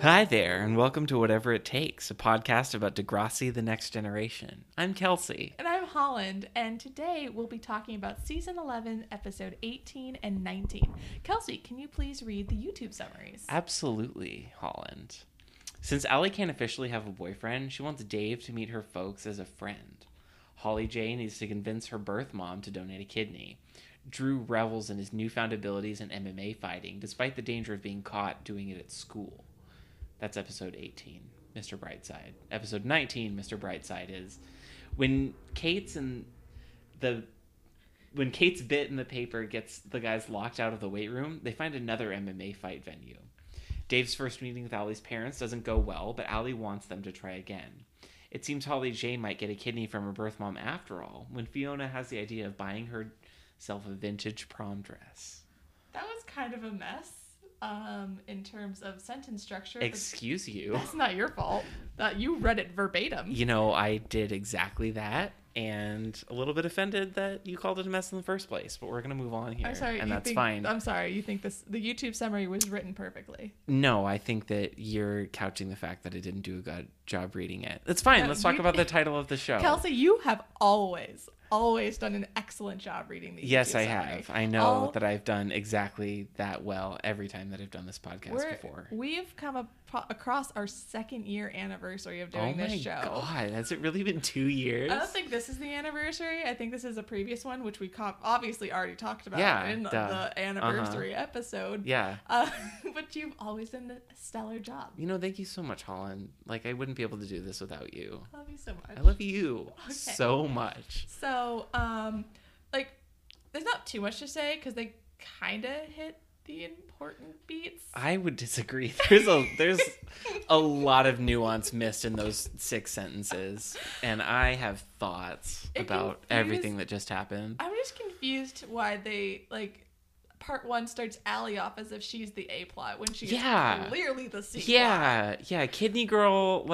Hi there, and welcome to Whatever It Takes, a podcast about Degrassi, The Next Generation. I'm Kelsey. And I'm Holland, and today we'll be talking about Season 11, Episode 18 and 19. Kelsey, can you please read the YouTube summaries? Absolutely, Holland. Since Allie can't officially have a boyfriend, she wants Dave to meet her folks as a friend. Holly J needs to convince her birth mom to donate a kidney. Drew revels in his newfound abilities in MMA fighting, despite the danger of being caught doing it at school. That's episode 18, Mr. Brightside. Episode 19, Mr. Brightside, is when Kate's bit in the paper gets the guys locked out of the weight room, they find another MMA fight venue. Dave's first meeting with Allie's parents doesn't go well, but Allie wants them to try again. It seems Holly J might get a kidney from her birth mom after all, when Fiona has the idea of buying herself a vintage prom dress. That was kind of a mess. In terms of sentence structure. Excuse you. That's not your fault. You read it verbatim. You know, I did exactly that, and a little bit offended that you called it a mess in the first place, but we're going to move on here. I'm sorry. And that's fine. I'm sorry. You think the YouTube summary was written perfectly? No, I think that you're couching the fact that I didn't do a good job reading it. It's fine. Let's talk about the title of the show. Kelsey, you have always done an excellent job reading these. Yes, I have. I know that I've done exactly that well every time that I've done this podcast before. We've come across our second year anniversary of doing this show. Oh my God, has it really been 2 years? I don't think this is the anniversary. I think this is a previous one, which we obviously already talked about in the anniversary episode. Yeah. But you've always done a stellar job. You know, thank you so much, Holland. Like, I wouldn't be able to do this without you. I love you so much. I love you so much. So, there's not too much to say because they kind of hit the important beats. I would disagree. There's a lot of nuance missed in those 6 sentences, and I have thoughts about everything that just happened. I'm just confused why they part 1 starts Allie off as if she's the A plot when she's clearly the C plot. Yeah, kidney girl,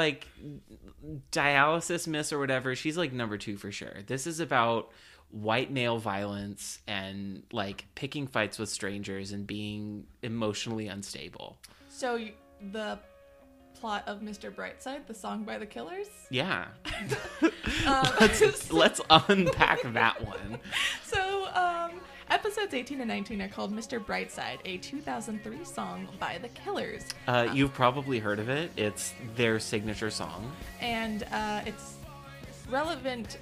dialysis miss or whatever. She's number 2 for sure. This is about white male violence and picking fights with strangers and being emotionally unstable. So the plot of Mr. Brightside, the song by The Killers? Yeah. Let's unpack that one. So episodes 18 and 19 are called Mr. Brightside, a 2003 song by The Killers. You've probably heard of it. It's their signature song. And it's relevant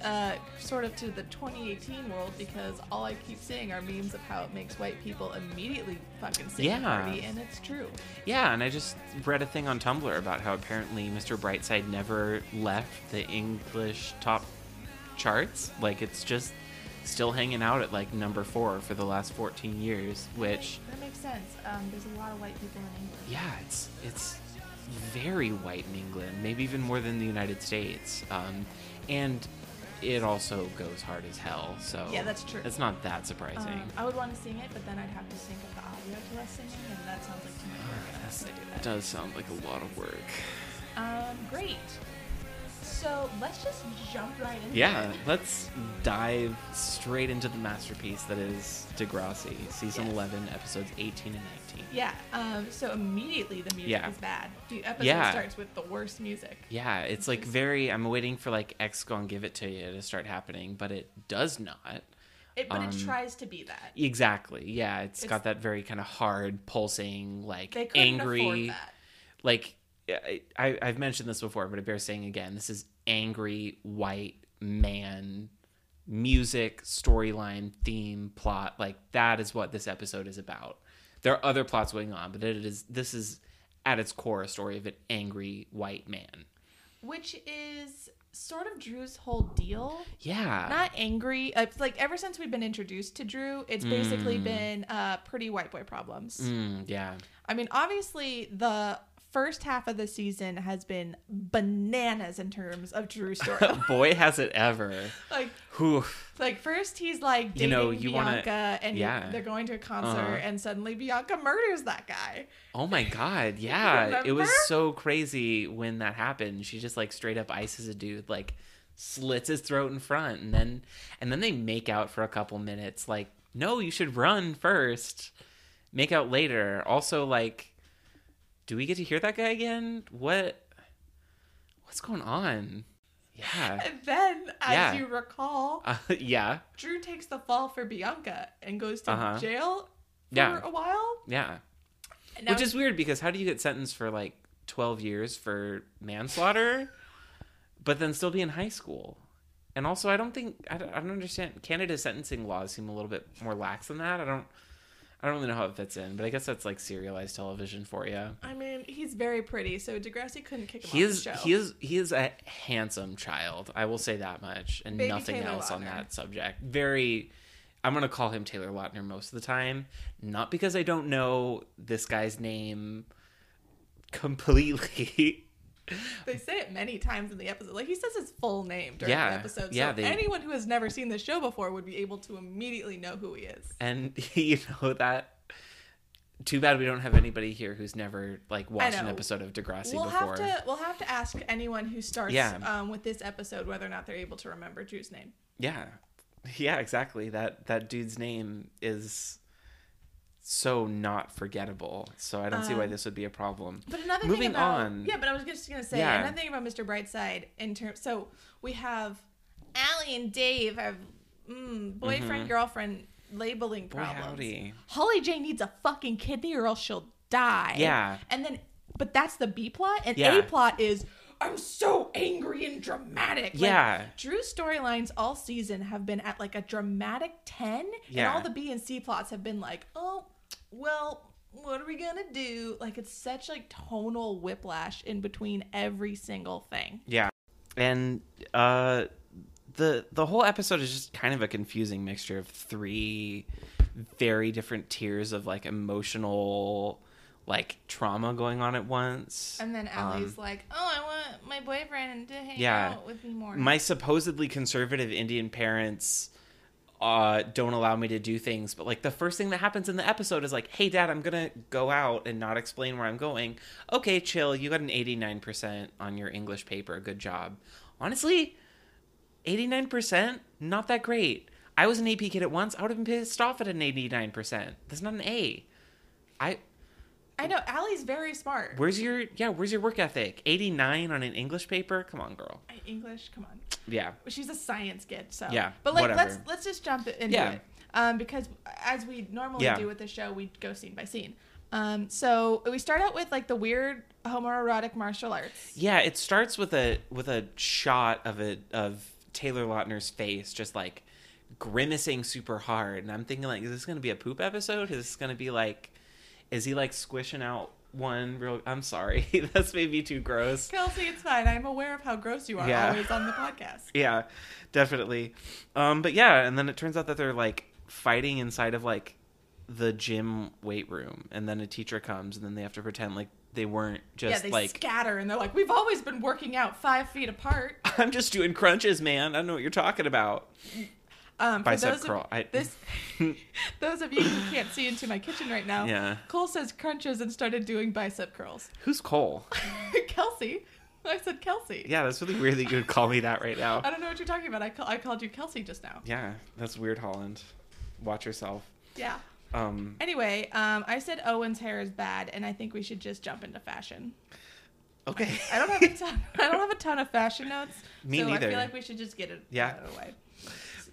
sort of to the 2018 world because all I keep seeing are memes of how it makes white people immediately fucking sing party, and it's true. Yeah, and I just read a thing on Tumblr about how apparently Mr. Brightside never left the English top charts. It's just still hanging out at number 4 for the last 14 years, which... That makes sense. There's a lot of white people in England. Yeah, it's very white in England, maybe even more than the United States. And it also goes hard as hell, so... Yeah, that's true. It's not that surprising. I would want to sing it, but then I'd have to sync up the audio to us singing, and that sounds like too much work. That does sound like a lot of work. Great. So let's just jump right into it. Yeah, let's dive straight into the masterpiece that is Degrassi, Season 11, Episodes 18 and 19. Yeah, so immediately the music is bad. The episode starts with the worst music. Yeah, it's very, I'm waiting for X Gon Give It To You to start happening, but it does not. It tries to be that. Exactly, yeah. It's got that very kind of hard, pulsing, they couldn't afford that. I've mentioned this before, but it bears saying again, this is angry white man music, storyline, theme, plot. That is what this episode is about. There are other plots going on, but this is at its core a story of an angry white man. Which is sort of Drew's whole deal. Yeah. Not angry. It's ever since we've been introduced to Drew, it's basically been pretty white boy problems. Yeah. I mean, obviously the first half of the season has been bananas in terms of Drew's story. Boy, has it ever. Like first he's like dating Bianca and they're going to a concert and suddenly Bianca murders that guy. Oh my God. Yeah. It was so crazy when that happened. She just like straight up ices a dude, like slits his throat in front, and then they make out for a couple minutes. Like, no, you should run first. Make out later. Also, like, do we get to hear that guy again? What's going on? Yeah. And then, as you recall, Drew takes the fall for Bianca and goes to jail for a while. Yeah. Which is weird, because how do you get sentenced for, like, 12 years for manslaughter, but then still be in high school? And also, I don't understand. Canada's sentencing laws seem a little bit more lax than that. I don't really know how it fits in, but I guess that's like serialized television for you. I mean, he's very pretty, so Degrassi couldn't kick him off the show. He is a handsome child. I will say that much, and Baby nothing Taylor else Lautner. On that subject. Very, I'm gonna call him Taylor Lautner most of the time, not because I don't know this guy's name completely. They say it many times in the episode. Like, he says his full name during the episode. So anyone who has never seen the show before would be able to immediately know who he is. And, you know, that... Too bad we don't have anybody here who's never, like, watched an episode of Degrassi before. We'll have to ask anyone who starts with this episode whether or not they're able to remember Drew's name. Yeah. Yeah, exactly. That dude's name is... so not forgettable. So I don't see why this would be a problem. But another thing about, but I was just gonna say another thing about Mr. Brightside in terms. So we have Allie and Dave have boyfriend girlfriend labeling problems. Howdy. Holly J needs a fucking kidney or else she'll die. Yeah. And then, but that's the B plot, and A plot is I'm so angry and dramatic. Like, Drew's storylines all season have been at like a dramatic 10, and all the B and C plots have been like, oh. Well, what are we gonna do? Like, it's such like tonal whiplash in between every single thing. Yeah, and the whole episode is just kind of a confusing mixture of three very different tiers of like emotional like trauma going on at once. And then Allie's like, "Oh, I want my boyfriend to hang out with me more." My supposedly conservative Indian parents. Don't allow me to do things, but like the first thing that happens in the episode is like, hey dad, I'm gonna go out and not explain where I'm going. Okay, chill, you got an 89% on your English paper, good job. Honestly, 89%, not that great. I was an AP kid at once, I would have been pissed off at an 89%. That's not an A. I know, Allie's very smart. Where's your work ethic? 89 on an English paper? Come on, girl. English? Come on. Yeah. She's a science kid, so. Yeah, but like, whatever. Let's just jump into it. Because as we normally do with the show, we go scene by scene. So we start out with like the weird homoerotic martial arts. Yeah, it starts with a shot of Taylor Lautner's face just like grimacing super hard. And I'm thinking like, is this going to be a poop episode? Is this going to be like... Is he like squishing out one real? I'm sorry, that's maybe too gross. Kelsey, it's fine. I'm aware of how gross you are always on the podcast. Yeah, definitely. But yeah, and then it turns out that they're like fighting inside of like the gym weight room, and then a teacher comes, and then they have to pretend like they weren't just they like scatter, and they're like, "We've always been working out 5 feet apart." I'm just doing crunches, man. I don't know what you're talking about. Bicep curl. Those of you who can't see into my kitchen right now, Cole says crunches and started doing bicep curls. Who's Cole? Kelsey. I said Kelsey. Yeah, that's really weird that you would call me that right now. I don't know what you're talking about. I called you Kelsey just now. Yeah, that's weird, Holland. Watch yourself. Yeah. Anyway, I said Owen's hair is bad, and I think we should just jump into fashion. Okay. I don't have a ton of fashion notes. Me neither. I feel like we should just get it out of the way.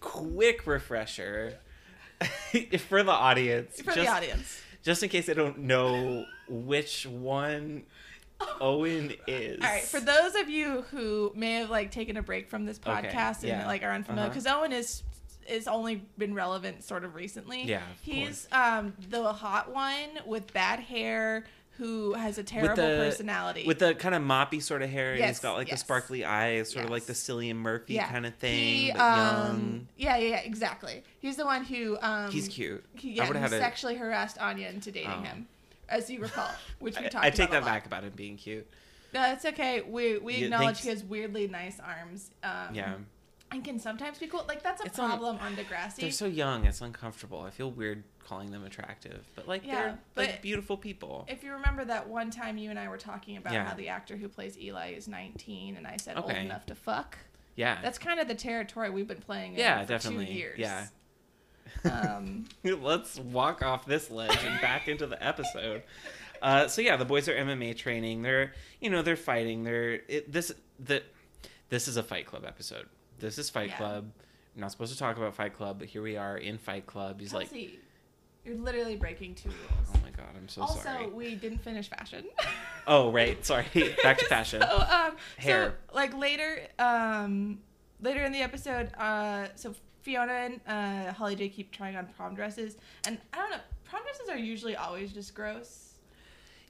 Quick refresher for the audience. Just in case they don't know which one Owen is. All right, for those of you who may have like taken a break from this podcast and like are unfamiliar, because Owen is only been relevant sort of recently. Yeah, he's the hot one with bad hair. Who has a terrible personality. With the kind of moppy sort of hair. Yes, he's got like the sparkly eyes, sort of like the Cillian Murphy kind of thing. He, but young. Yeah, exactly. He's the one who... he's cute. He sexually harassed Anya into dating him. as you recall, which we talked about. I take that back about him being cute. No, it's okay. We acknowledge he has weirdly nice arms. Yeah. And can sometimes be cool. Like, that's a problem on Degrassi. They're so young. It's uncomfortable. I feel weird calling them attractive. But, like, they're like beautiful people. If you remember that one time you and I were talking about how the actor who plays Eli is 19, and I said old enough to fuck. Yeah. That's kind of the territory we've been playing in for definitely. 2 years. Yeah, let's walk off this ledge and back into the episode. So the boys are MMA training. They're, they're fighting. This is a Fight Club episode. This is Fight Club. We're not supposed to talk about Fight Club, but here we are in Fight Club. He's Kelsey, like, you're literally breaking two rules. Oh my God, I'm so sorry. Also, we didn't finish fashion. Oh, right. Sorry. Back to fashion. Hair. So, like, later in the episode, Fiona and Holly J keep trying on prom dresses. And I don't know, prom dresses are usually always just gross.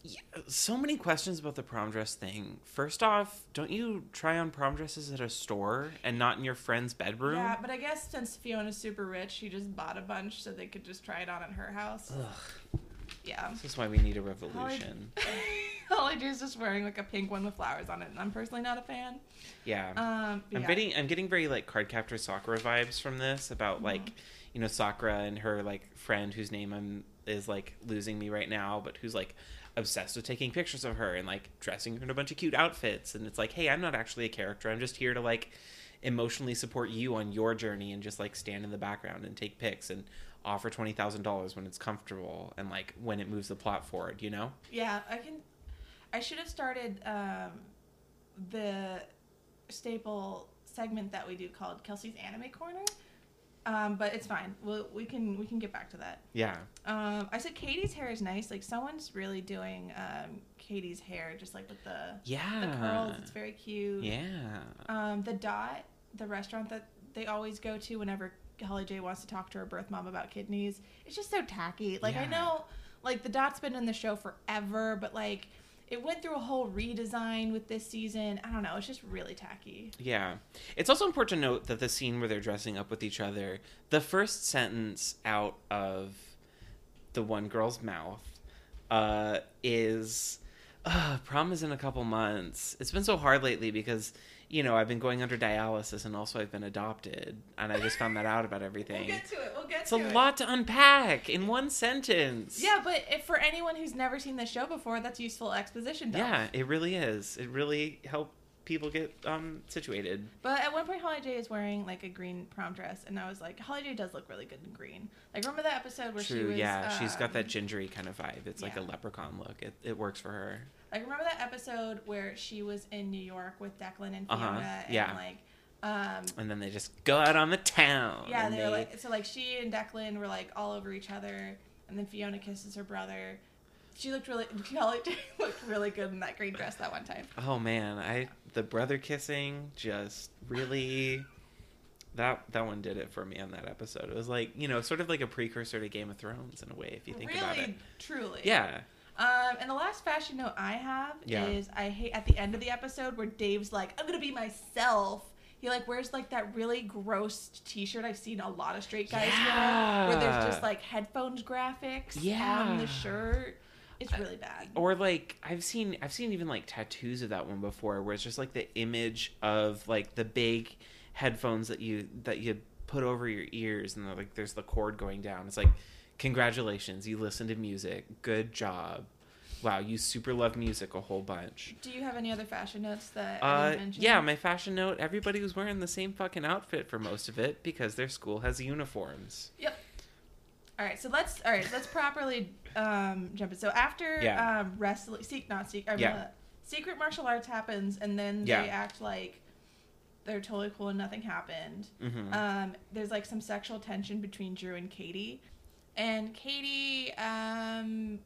Yeah, so many questions about the prom dress thing. First off, don't you try on prom dresses at a store and not in your friend's bedroom? Yeah, but I guess since Fiona's super rich, she just bought a bunch so they could just try it on at her house. Ugh. Yeah. This is why we need a revolution. All I do is just wearing like a pink one with flowers on it, and I'm personally not a fan. Yeah. I'm getting very like Cardcaptor Sakura vibes from this about like, Sakura and her like friend whose name is like losing me right now, but who's like obsessed with taking pictures of her and like dressing her in a bunch of cute outfits, and it's like, hey, I'm not actually a character, I'm just here to like emotionally support you on your journey and just like stand in the background and take pics and offer $20,000 when it's comfortable and like when it moves the plot forward, I should have started the staple segment that we do called Kelsey's Anime Corner. But it's fine. We can get back to that. Yeah. I said Katie's hair is nice. Like, someone's really doing Katie's hair, just like with the curls. It's very cute. Yeah. The Dot, the restaurant that they always go to whenever Holly J wants to talk to her birth mom about kidneys. It's just so tacky. Like, I know, like, the Dot's been in the show forever, but like it went through a whole redesign with this season. I don't know. It's just really tacky. Yeah. It's also important to note that the scene where they're dressing up with each other, the first sentence out of the one girl's mouth is, prom is in a couple months. It's been so hard lately because, I've been going under dialysis and also I've been adopted. And I just found that out about everything. We'll get to it. It's a lot to unpack in one sentence. Yeah, but for anyone who's never seen the show before, that's useful exposition. Yeah, it really is. It really helped people get situated. But at one point, Holly J is wearing like a green prom dress, and I was like, Holly J does look really good in green. Like, remember that episode where she was? Yeah, she's got that gingery kind of vibe. It's like a leprechaun look. It works for her. Like, remember that episode where she was in New York with Declan and Fiona, and like. And then they just go out on the town. Yeah, and they're like, so like she and Declan were like all over each other, and then Fiona kisses her brother. She looked really good in that green dress that one time. Oh man, the brother kissing just really that one did it for me on that episode. It was like, sort of like a precursor to Game of Thrones in a way, if you think about it. Really, truly. Yeah. And the last fashion note I have is I hate at the end of the episode where Dave's like, I'm gonna be myself. He like wears like that really gross t-shirt I've seen a lot of straight guys wear, where there's just like headphones graphics on the shirt. It's really bad. Or like I've seen even like tattoos of that one before, where it's just like the image of like the big headphones that you put over your ears, and like there's the cord going down. It's like, congratulations, you listen to music. Good job. Wow, you super love music a whole bunch. Do you have any other fashion notes that I mentioned? Yeah, my fashion note, everybody was wearing the same fucking outfit for most of it because their school has uniforms. Yep. All right, so let's properly jump in. So after wrestling, secret martial arts happens, and then they act like they're totally cool and nothing happened. Mm-hmm. There's like some sexual tension between Drew and Katie. And Katie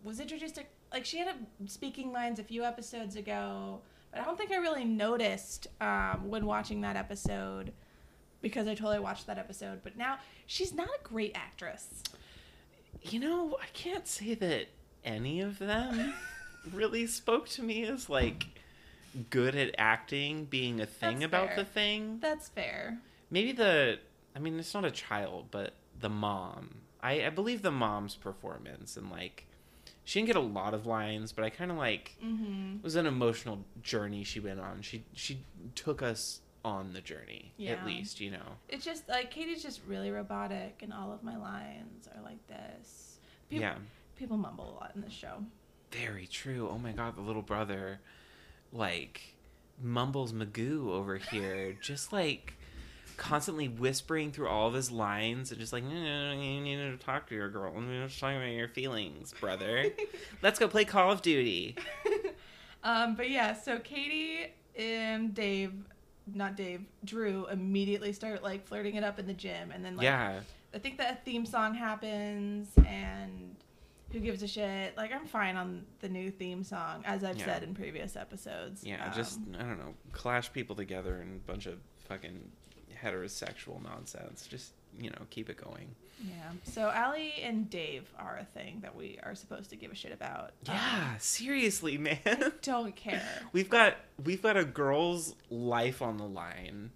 was introduced to, like, she had speaking lines a few episodes ago, but I don't think I really noticed when watching that episode because I totally watched that episode. But now she's not a great actress. I can't say that any of them really spoke to me as, like, good at acting being a thing. That's about fair. The thing. That's fair. Maybe it's not a child, but the mom. I believe the mom's performance and, like, She didn't get a lot of lines, but I kind of like, it was an emotional journey she went on. She took us on the journey, at least, you know. It's just, like, Katie's just really robotic, and all of my lines are like this. People mumble a lot in this show. Very true. Oh, my God, the little brother, like, mumbles Magoo over here. Just, like, constantly whispering through all of his lines and just like, you need to talk to your girl. I'm just talking about your feelings, brother. Let's go play Call of Duty. But yeah, so Katie and Drew immediately start like flirting it up in the gym, and then like I think that theme song happens, and who gives a shit? Like, I'm fine on the new theme song, as I've said in previous episodes. Just, I don't know, clash people together and a bunch of fucking heterosexual nonsense. Just, you know, keep it going. Yeah. So Allie and Dave are a thing that we are supposed to give a shit about. Yeah, seriously, man. I don't care. We've got a girl's life on the line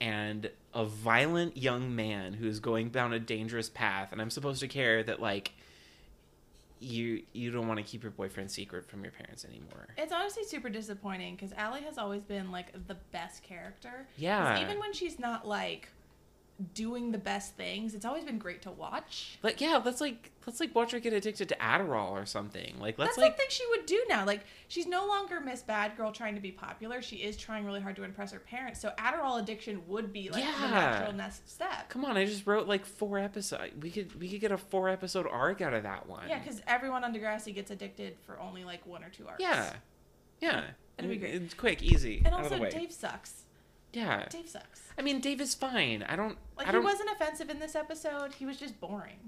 and a violent young man who's going down a dangerous path, and I'm supposed to care that like you don't want to keep your boyfriend secret from your parents anymore. It's honestly super disappointing because Allie has always been, like, the best character. Yeah. Even when she's not, like, doing the best things, it's always been great to watch. But, yeah, let's watch her get addicted to Adderall or something. Like, that's something she would do now. Like, she's no longer Miss Bad Girl trying to be popular. She is trying really hard to impress her parents. So Adderall addiction would be, like, the natural next step. Come on, I just wrote, like, 4 episodes. We could get a 4-episode arc out of that one. Yeah, because everyone on Degrassi gets addicted for only, like, 1 or 2 arcs. Yeah. Yeah. It'd be great. It's quick, easy, and also, Dave sucks. Yeah. Dave sucks. I mean, Dave is fine. He wasn't offensive in this episode. He was just boring.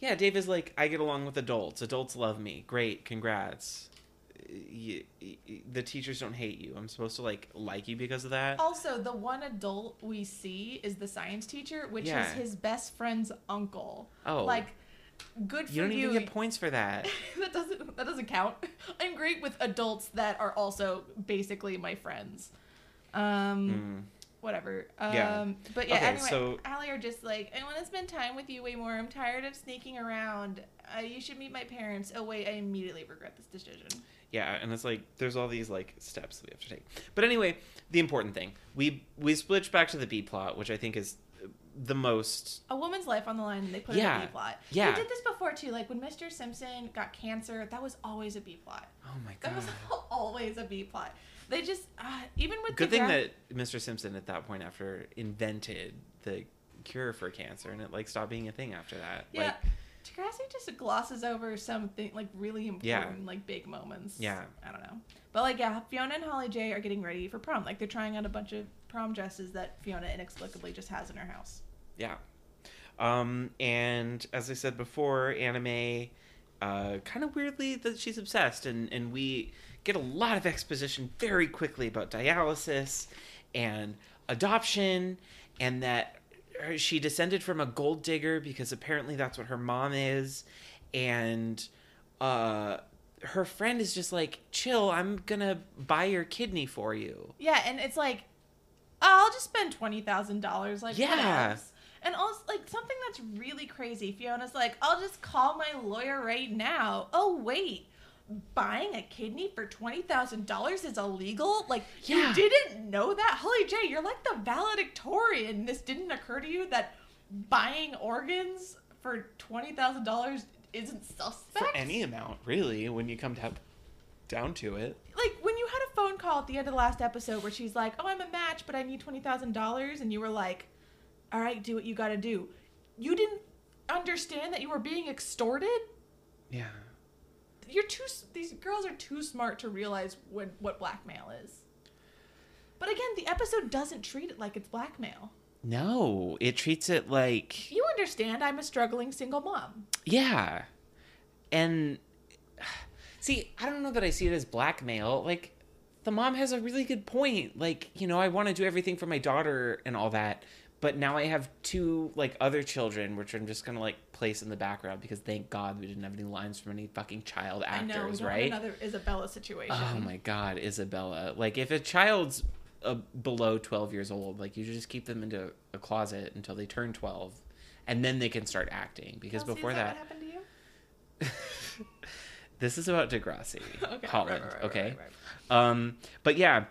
Yeah, Dave is like, I get along with adults. Adults love me. Great. Congrats. The teachers don't hate you. I'm supposed to, like you because of that. Also, the one adult we see is the science teacher, which is his best friend's uncle. Oh. Like, good for you. You don't even get points for that. That doesn't count. I'm great with adults that are also basically my friends. Whatever. But yeah, okay, anyway, so Allie are just like, I want to spend time with you way more. I'm tired of sneaking around. You should meet my parents. Oh, wait, I immediately regret this decision. Yeah, and it's like, there's all these, like, steps that we have to take. But anyway, the important thing. We switch back to the B-plot, which I think is the most... A woman's life on the line, and they put it in a B-plot. Yeah. They did this before, too. Like, when Mr. Simpson got cancer, that was always a B-plot. Oh, my God. That was always a B-plot. They just, even with good thing that Mr. Simpson at that point after invented the cure for cancer, and it like stopped being a thing after that. Yeah, like, Degrassi just glosses over something like really important, like big moments. Yeah, I don't know, but like Fiona and Holly J are getting ready for prom. Like they're trying on a bunch of prom dresses that Fiona inexplicably just has in her house. Yeah, and as I said before, anime, kind of weirdly that she's obsessed, and we get a lot of exposition very quickly about dialysis and adoption, and that she descended from a gold digger because apparently that's what her mom is, and her friend is just like, chill, I'm gonna buy your kidney for you. Yeah, and it's like, I'll just spend $20,000, like, yeah. And also, like, something that's really crazy, Fiona's like, I'll just call my lawyer right now. Oh, wait. Buying a kidney for $20,000 is illegal? Like, you didn't know that? Holly J, you're like the valedictorian. This didn't occur to you that buying organs for $20,000 isn't suspect? For any amount, really, when you come down to it. Like, when you had a phone call at the end of the last episode where she's like, oh, I'm a match, but I need $20,000, and you were like, all right, do what you gotta do. You didn't understand that you were being extorted? Yeah. These girls are too smart to realize what blackmail is. But again, the episode doesn't treat it like it's blackmail. No, it treats it like... You understand, I'm a struggling single mom. Yeah. And, see, I don't know that I see it as blackmail. Like, the mom has a really good point. Like, you know, I want to do everything for my daughter and all that, but now I have 2, like, other children, which I'm just going to, like, place in the background because thank God we didn't have any lines from any fucking child actors, right? I know, we don't have another Isabella situation. Oh, my God, Isabella. Like, if a child's below 12 years old, like, you just keep them into a closet until they turn 12, and then they can start acting. Because before that... What happened to you? This is about Degrassi, okay, Holland, right. But yeah,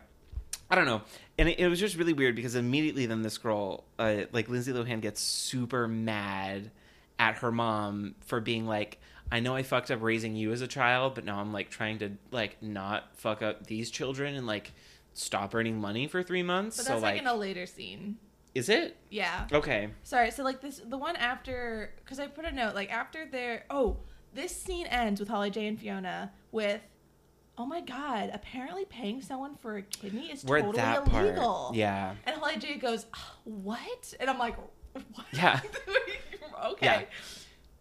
I don't know. And it was just really weird because immediately then this girl, like Lindsay Lohan, gets super mad at her mom for being like, I know I fucked up raising you as a child, but now I'm like trying to like not fuck up these children and like stop earning money for 3 months. But that's so, like in a later scene. Is it? Yeah. Okay. Sorry. So like this, the one after, because I put a note, like after their, oh, this scene ends with Holly J and Fiona with, oh my God, apparently paying someone for a kidney is totally illegal. Part. Yeah. And Holly J goes, what? And I'm like, what? Yeah. Okay.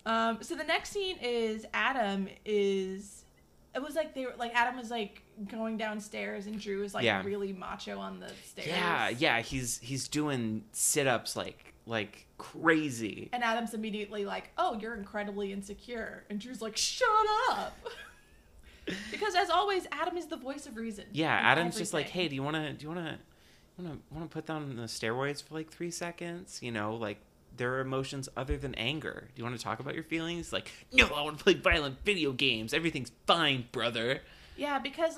Yeah. So the next scene is Adam is, it was like they were like, Adam was like going downstairs and Drew is like really macho on the stairs. Yeah. Yeah. He's doing sit-ups like crazy. And Adam's immediately like, oh, you're incredibly insecure. And Drew's like, shut up. Because as always, Adam is the voice of reason. Yeah, Adam's just like, hey, do you wanna put down the steroids for like 3 seconds? You know, like there are emotions other than anger. Do you want to talk about your feelings? Like, no, I want to play violent video games. Everything's fine, brother. Yeah, because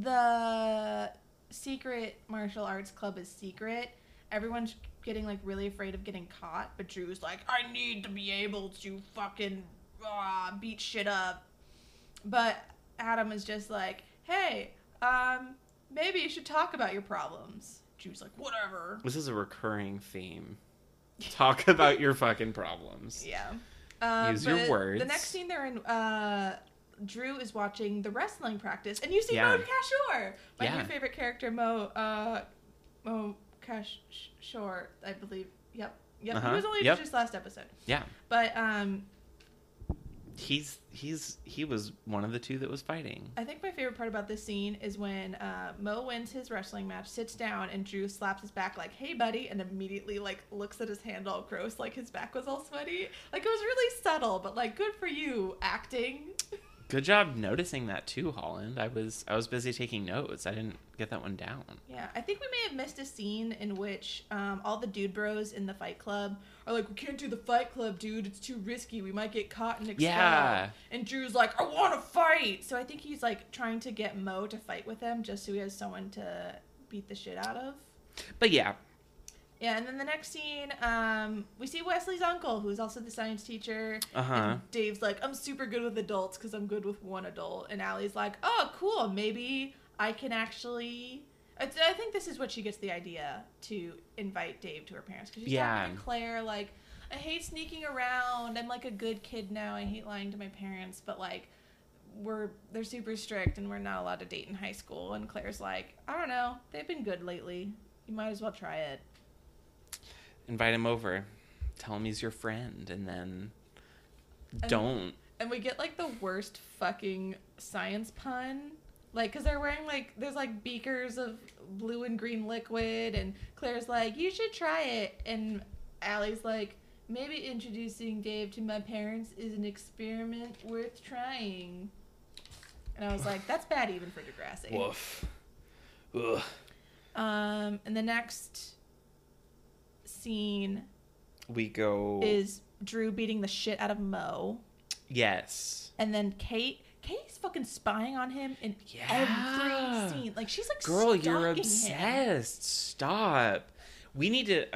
the secret martial arts club is secret, everyone's getting like really afraid of getting caught. But Drew's like, I need to be able to fucking beat shit up. But Adam is just like, hey, maybe you should talk about your problems. Drew's like, whatever. This is a recurring theme. Talk about your fucking problems. Yeah. Use your words. The next scene they're in, Drew is watching the wrestling practice. And you see Mo Kashore. My new favorite character, Mo Kashore, I believe. Yep. Uh-huh. He was only just last episode. Yeah. But, He was one of the two that was fighting. I think my favorite part about this scene is when Mo wins his wrestling match, sits down, and Drew slaps his back like, hey, buddy, and immediately like looks at his hand all gross, like his back was all sweaty. Like, it was really subtle, but like, good for you, acting. Good job noticing that too, Holland. I was busy taking notes. I didn't get that one down. Yeah, I think we may have missed a scene in which all the dude bros in the Fight Club are like, we can't do the Fight Club, dude. It's too risky. We might get caught and exposed. Yeah. And Drew's like, I want to fight. So I think he's like trying to get Mo to fight with him just so he has someone to beat the shit out of. But yeah. Yeah, and then the next scene, we see Wesley's uncle, who's also the science teacher. Uh-huh. And Dave's like, I'm super good with adults because I'm good with one adult. And Allie's like, oh, cool. Maybe I can actually... I think this is what she gets the idea to invite Dave to her parents. Because she's talking to Claire, like, I hate sneaking around. I'm, like, a good kid now. I hate lying to my parents. But, like, they're super strict and we're not allowed to date in high school. And Claire's like, I don't know. They've been good lately. You might as well try it. Invite him over. Tell him he's your friend. And then don't. And we get, like, the worst fucking science pun. Like, because they're wearing, like, there's, like, beakers of blue and green liquid. And Claire's like, you should try it. And Allie's like, maybe introducing Dave to my parents is an experiment worth trying. And I was like, that's bad even for Degrassi. Woof. Ugh. And the next... scene we go is Drew beating the shit out of Mo. Yes. And then Katie's fucking spying on him in every scene. Like, she's like, girl, you're obsessed. Him. Stop. We need to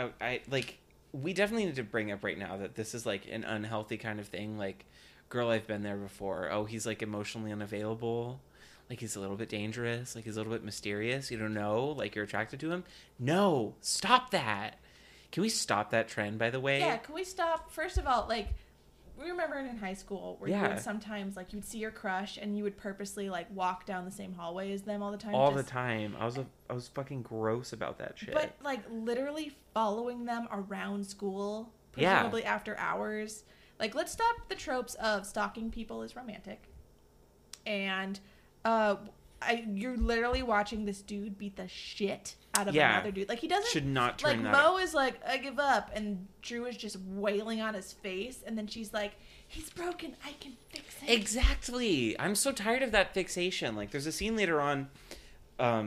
we definitely need to bring up right now that this is like an unhealthy kind of thing. Like, girl, I've been there before. Oh, he's like emotionally unavailable. Like, he's a little bit dangerous. Like, he's a little bit mysterious. You don't know. Like, you're attracted to him. No, stop that. Can we stop that trend, by the way? Yeah, can we stop? First of all, like, we remember in high school where you would sometimes, like, you'd see your crush and you would purposely, like, walk down the same hallway as them all the time. All the time. I was fucking gross about that shit. But, like, literally following them around school, presumably after hours. Like, let's stop the tropes of stalking people is romantic. And you're literally watching this dude beat the shit out of another dude. Like, he doesn't... Should not turn like, Mo up. Is like, I give up. And Drew is just wailing on his face. And then she's like, he's broken. I can fix him. Exactly. I'm so tired of that fixation. Like, there's a scene later on... I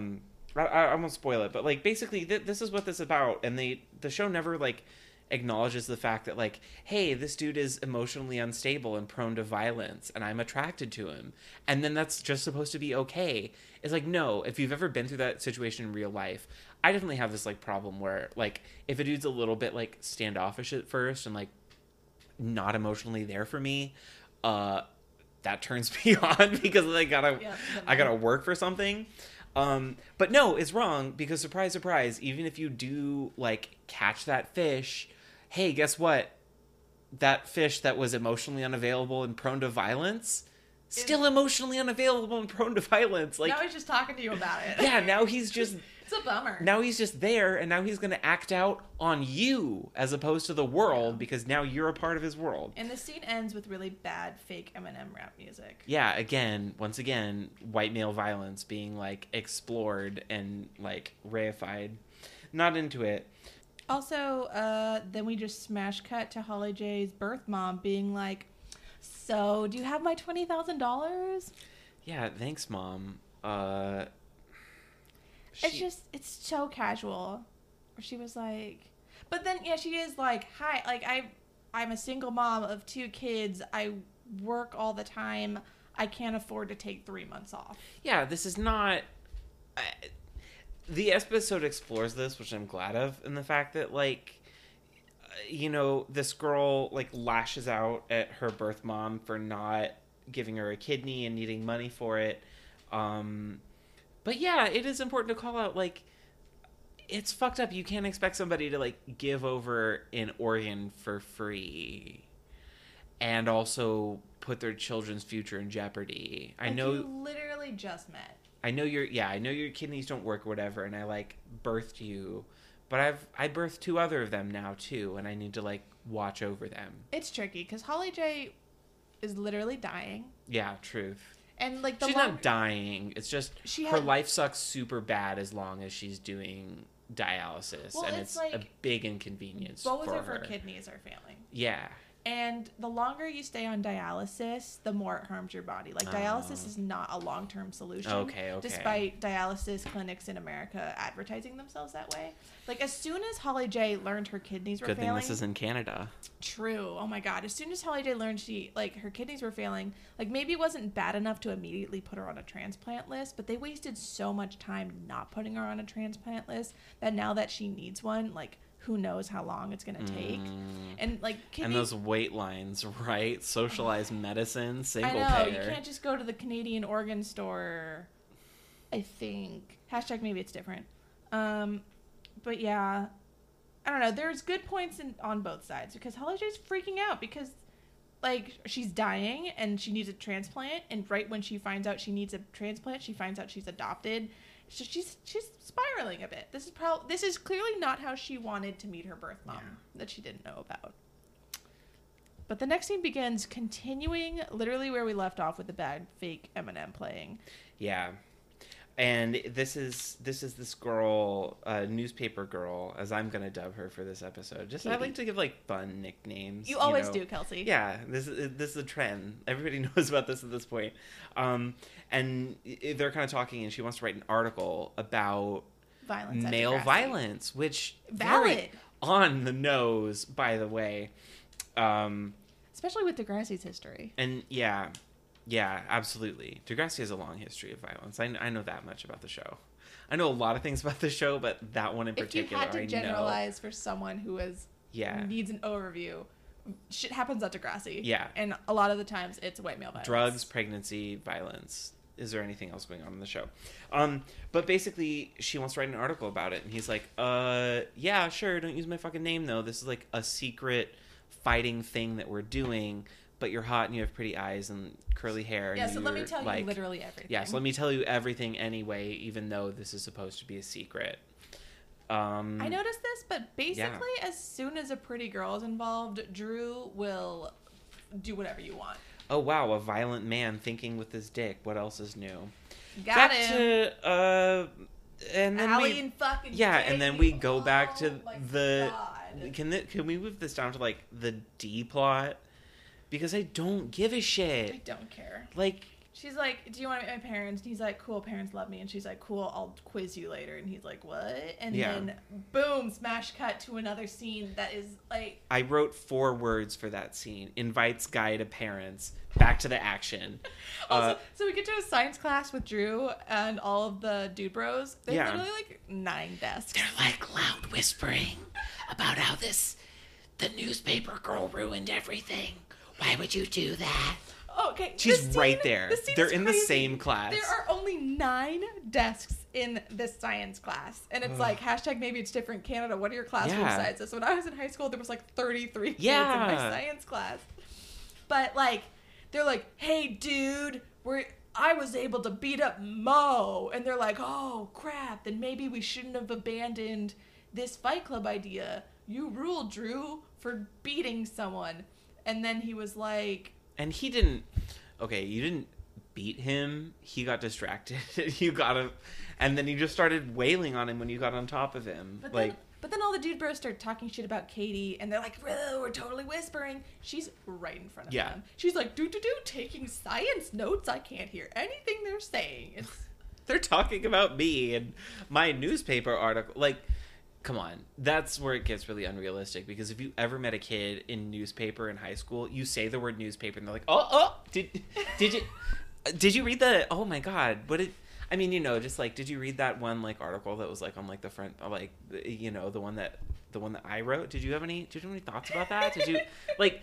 won't spoil it. But, like, basically, this is what this is about. And the show never, like... acknowledges the fact that, like, hey, this dude is emotionally unstable and prone to violence, and I'm attracted to him, and then that's just supposed to be okay. It's like, no, if you've ever been through that situation in real life, I definitely have this, like, problem where, like, if a dude's a little bit, like, standoffish at first and, like, not emotionally there for me, that turns me on because I gotta work for something. But no, it's wrong because, surprise, surprise, even if you do, like, catch that fish, hey, guess what? That fish that was emotionally unavailable and prone to violence, still emotionally unavailable and prone to violence. Like, now he's just talking to you about it. Yeah, now he's just... It's a bummer. Now he's just there, and now he's going to act out on you as opposed to the world, because now you're a part of his world. And the scene ends with really bad fake Eminem rap music. Yeah, once again, white male violence being, like, explored and, like, reified. Not into it. Also, then we just smash cut to Holly J's birth mom being like, so, do you have my $20,000? Yeah, thanks, Mom. It's so casual. She was like... But then, yeah, she is like, hi, like, I'm a single mom of 2 kids. I work all the time. I can't afford to take 3 months off. Yeah, this is not... The episode explores this, which I'm glad of, in the fact that, like, you know, this girl, like, lashes out at her birth mom for not giving her a kidney and needing money for it. But yeah, it is important to call out, like, it's fucked up. You can't expect somebody to, like, give over an organ for free and also put their children's future in jeopardy. Like, I know you literally just met. I know your kidneys don't work or whatever, and I, like, birthed you. But I birthed 2 other of them now, too, and I need to, like, watch over them. It's tricky, because Holly J is literally dying. Yeah, truth. And, like, she's not dying. It's just her life sucks super bad as long as she's doing dialysis. Well, and it's like, a big inconvenience for her. Both of her kidneys are failing. Yeah. And the longer you stay on dialysis, the more it harms your body. Like, dialysis is not a long-term solution. Okay. Despite dialysis clinics in America advertising themselves that way. Like, as soon as Holly J learned her kidneys were failing... Good thing this is in Canada. True. Oh, my God. As soon as Holly J learned her kidneys were failing, like, maybe it wasn't bad enough to immediately put her on a transplant list, but they wasted so much time not putting her on a transplant list that now that she needs one, like... Who knows how long it's going to take. And, like, and those wait lines, right? Socialized medicine, single payer. I know, you can't just go to the Canadian organ store, I think. Hashtag maybe it's different. But, yeah, I don't know. There's good points on both sides because Holly J's freaking out because, like, she's dying and she needs a transplant. And right when she finds out she needs a transplant, she finds out she's adopted. So she's spiraling a bit. This is clearly not how she wanted to meet her birth mom that she didn't know about. But the next scene begins continuing literally where we left off with the bad fake Eminem playing. Yeah, and this is this girl, newspaper girl, as I'm gonna dub her for this episode. Just Katie. I like to give, like, fun nicknames. You always do, Kelsey. Yeah, this is a trend. Everybody knows about this at this point. And they're kind of talking, and she wants to write an article about male violence, which valid on the nose, by the way. Especially with Degrassi's history. And yeah, absolutely. Degrassi has a long history of violence. I know that much about the show. I know a lot of things about the show, but that one in particular, if you had to generalize for someone who needs an overview, shit happens at Degrassi. Yeah. And a lot of the times, it's white male violence. Drugs, pregnancy, violence. Is there anything else going on in the show? But basically, she wants to write an article about it. And he's like, yeah, sure. Don't use my fucking name, though. This is, like, a secret fighting thing that we're doing. But you're hot and you have pretty eyes and curly hair. And yeah, so let me tell you, like, literally everything. Yeah, so let me tell you everything anyway, even though this is supposed to be a secret. I noticed this, but basically as soon as a pretty girl is involved, Drew will do whatever you want. Oh, wow, a violent man thinking with his dick. What else is new? Got him. To, and then Allie and fucking Katie. And then we go back to the... God. Can we move this down to, like, the D plot? Because I don't give a shit. I don't care. Like, she's like, do you want to meet my parents? And he's like, cool, parents love me. And she's like, cool, I'll quiz you later. And he's like, what? And then, boom, smash cut to another scene that is like... I wrote 4 words for that scene. Invites guy to parents. Back to the action. Also, so we get to a science class with Drew and all of the dude bros. There's literally like 9 desks. They're like loud whispering about how the newspaper girl ruined everything. Why would you do that? Okay, she's right there. They're in the same class. There are only 9 desks in this science class, and it's like hashtag maybe it's different Canada. What are your classroom sizes? When I was in high school, there was like 33 kids in my science class. But like, they're like, hey dude, I was able to beat up Mo, and they're like, oh crap, then maybe we shouldn't have abandoned this Fight Club idea. You rule, Drew, for beating someone. And then he was like... And he didn't... Okay, you didn't beat him. He got distracted. You got him... And then you just started wailing on him when you got on top of him. But like... But then all the dude bros started talking shit about Katie, and they're like, whoa, we're totally whispering. She's right in front of them. She's like, taking science notes. I can't hear anything they're saying. They're talking about me and my newspaper article. Like... Come on. That's where it gets really unrealistic, because if you ever met a kid in newspaper in high school, you say the word newspaper and they're like, oh, did you read the, oh my God, I mean, you know, just like, did you read that one like article that was like on like the front, like, you know, the one that I wrote? Did you have any thoughts about that? Did you like,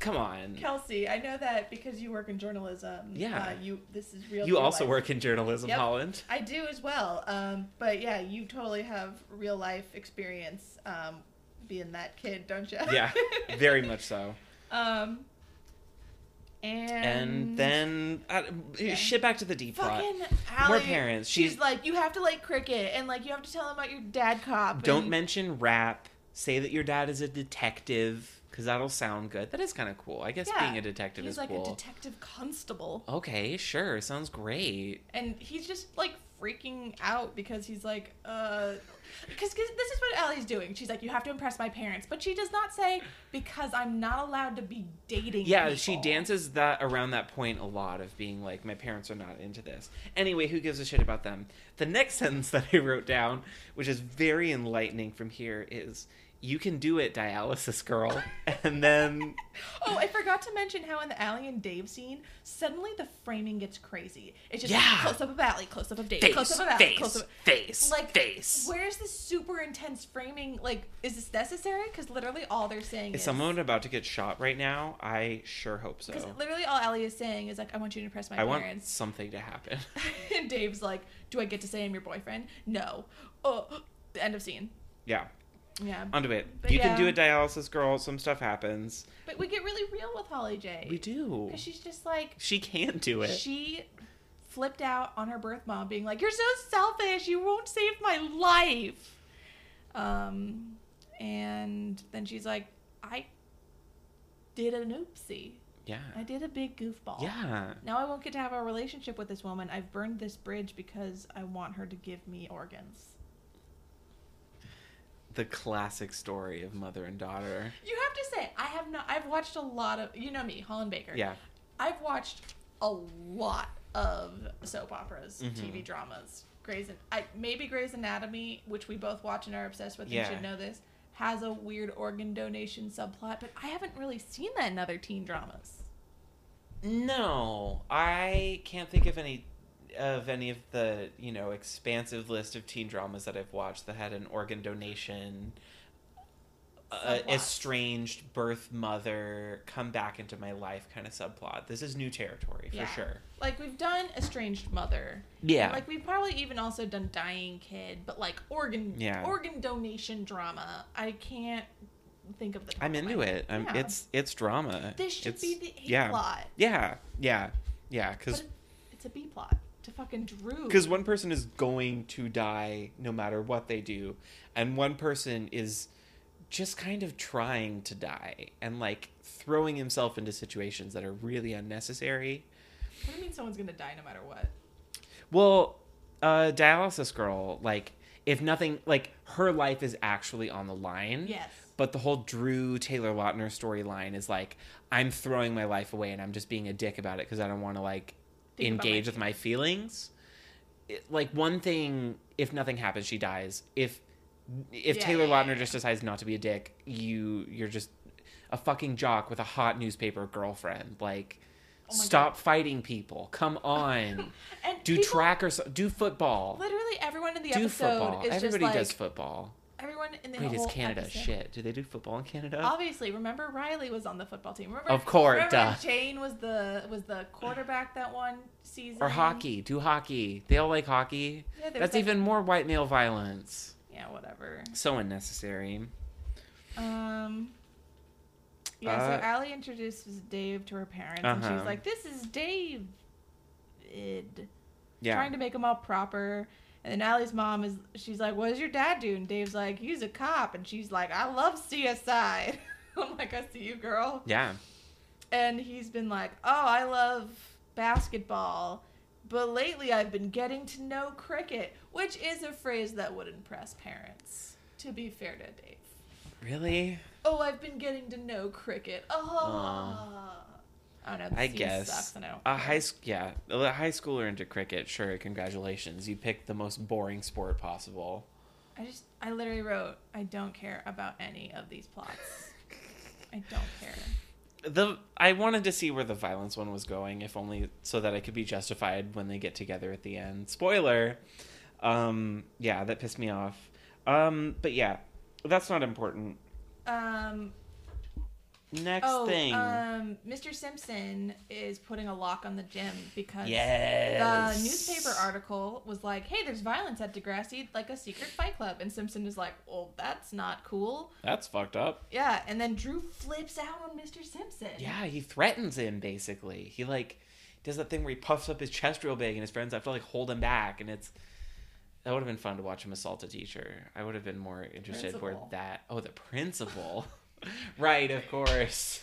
come on. Kelsey, I know that because you work in journalism. Yeah. This is real. You also work in journalism, yep. Holland. I do as well. But yeah, you totally have real life experience being that kid, don't you? Yeah, very much so. And then shit back to the deep plot. Allie, more parents. She's like, you have to like cricket, and like you have to tell them about your dad cop. Don't mention rap. Say that your dad is a detective. Because that'll sound good. That is kind of cool. I guess being a detective is like cool. He's like a detective constable. Okay, sure. Sounds great. And he's just like freaking out because he's like, because this is what Allie's doing. She's like, you have to impress my parents. But she does not say, because I'm not allowed to be dating people. She dances that around that point a lot of being like, my parents are not into this. Anyway, who gives a shit about them? The next sentence that I wrote down, which is very enlightening from here, is... You can do it, dialysis girl. And then... Oh, I forgot to mention how in the Allie and Dave scene, suddenly the framing gets crazy. It's just like, close-up of Allie, close-up of Dave, close-up of Allie, close-up... Face. Where's this super intense framing? Like, is this necessary? Because literally all they're saying is... someone about to get shot right now? I sure hope so. Because literally all Allie is saying is like, I want you to impress my parents. I want something to happen. And Dave's like, do I get to say I'm your boyfriend? No. Oh, the end of scene. Yeah. Yeah. Onto it. You can do it, dialysis girl. Some stuff happens. But we get really real with Holly J. We do. Because she's just like... She can do it. She flipped out on her birth mom being like, you're so selfish. You won't save my life. And then she's like, I did an oopsie. Yeah. I did a big goofball. Yeah. Now I won't get to have a relationship with this woman. I've burned this bridge because I want her to give me organs. The classic story of mother and daughter. You have to say, I've watched a lot of, you know me, Holland Baker. Yeah. I've watched a lot of soap operas, TV dramas. Grey's Anatomy, which we both watch and are obsessed with, and should know this, has a weird organ donation subplot, but I haven't really seen that in other teen dramas. No, I can't think of any of the, you know, expansive list of teen dramas that I've watched that had an organ donation, estranged birth mother, come back into my life kind of subplot. This is new territory for sure. Like, we've done estranged mother. Yeah. And like, we've probably even also done dying kid, but like organ donation drama, I can't think of the drama. I'm into it. It's drama. This should be the A plot. Yeah. Because it's a B plot. To fucking Drew. Because one person is going to die no matter what they do. And one person is just kind of trying to die. And, like, throwing himself into situations that are really unnecessary. What do you mean someone's going to die no matter what? Well, dialysis girl, like, if nothing... Like, her life is actually on the line. Yes. But the whole Drew Taylor Lautner storyline is, like, I'm throwing my life away and I'm just being a dick about it because I don't want to, like... engage with my feelings. It, like, one thing, if nothing happens, she dies. If Taylor Lautner just decides not to be a dick, you're just a fucking jock with a hot newspaper girlfriend. Like, stop fighting people. Come on. Track or do football. Literally everyone in the episode is just like... Everybody does football. Everyone in the whole episode. Wait, is Canada shit? Do they do football in Canada? Obviously. Remember Riley was on the football team. Of course. Remember Jane was the quarterback that one season? Or hockey. Do hockey. They all like hockey. Yeah, that's even more white male violence. Yeah, whatever. So unnecessary. So Allie introduces Dave to her parents, and she's like, this is Dave. Trying to make him all proper. And then Allie's mom she's like, what does your dad do? And Dave's like, he's a cop. And she's like, I love CSI. I'm like, I see you, girl. Yeah. And he's been like, oh, I love basketball. But lately I've been getting to know cricket, which is a phrase that would impress parents, to be fair to Dave. Really? Oh, I've been getting to know cricket. Oh. I don't know. I guess. Sucks, a high schooler into cricket. Sure, congratulations. You picked the most boring sport possible. I literally wrote, I don't care about any of these plots. I don't care. I wanted to see where the violence one was going, if only so that I could be justified when they get together at the end. Spoiler. That pissed me off. But yeah, that's not important. Next thing. Mr. Simpson is putting a lock on the gym because the newspaper article was like, hey, there's violence at Degrassi, like a secret fight club. And Simpson is like, well, that's not cool. That's fucked up. Yeah. And then Drew flips out on Mr. Simpson. Yeah. He threatens him, basically. He like does that thing where he puffs up his chest real big and his friends have to like hold him back. And that would have been fun to watch him assault a teacher. I would have been more interested for that. Oh, the principal. Right, of course.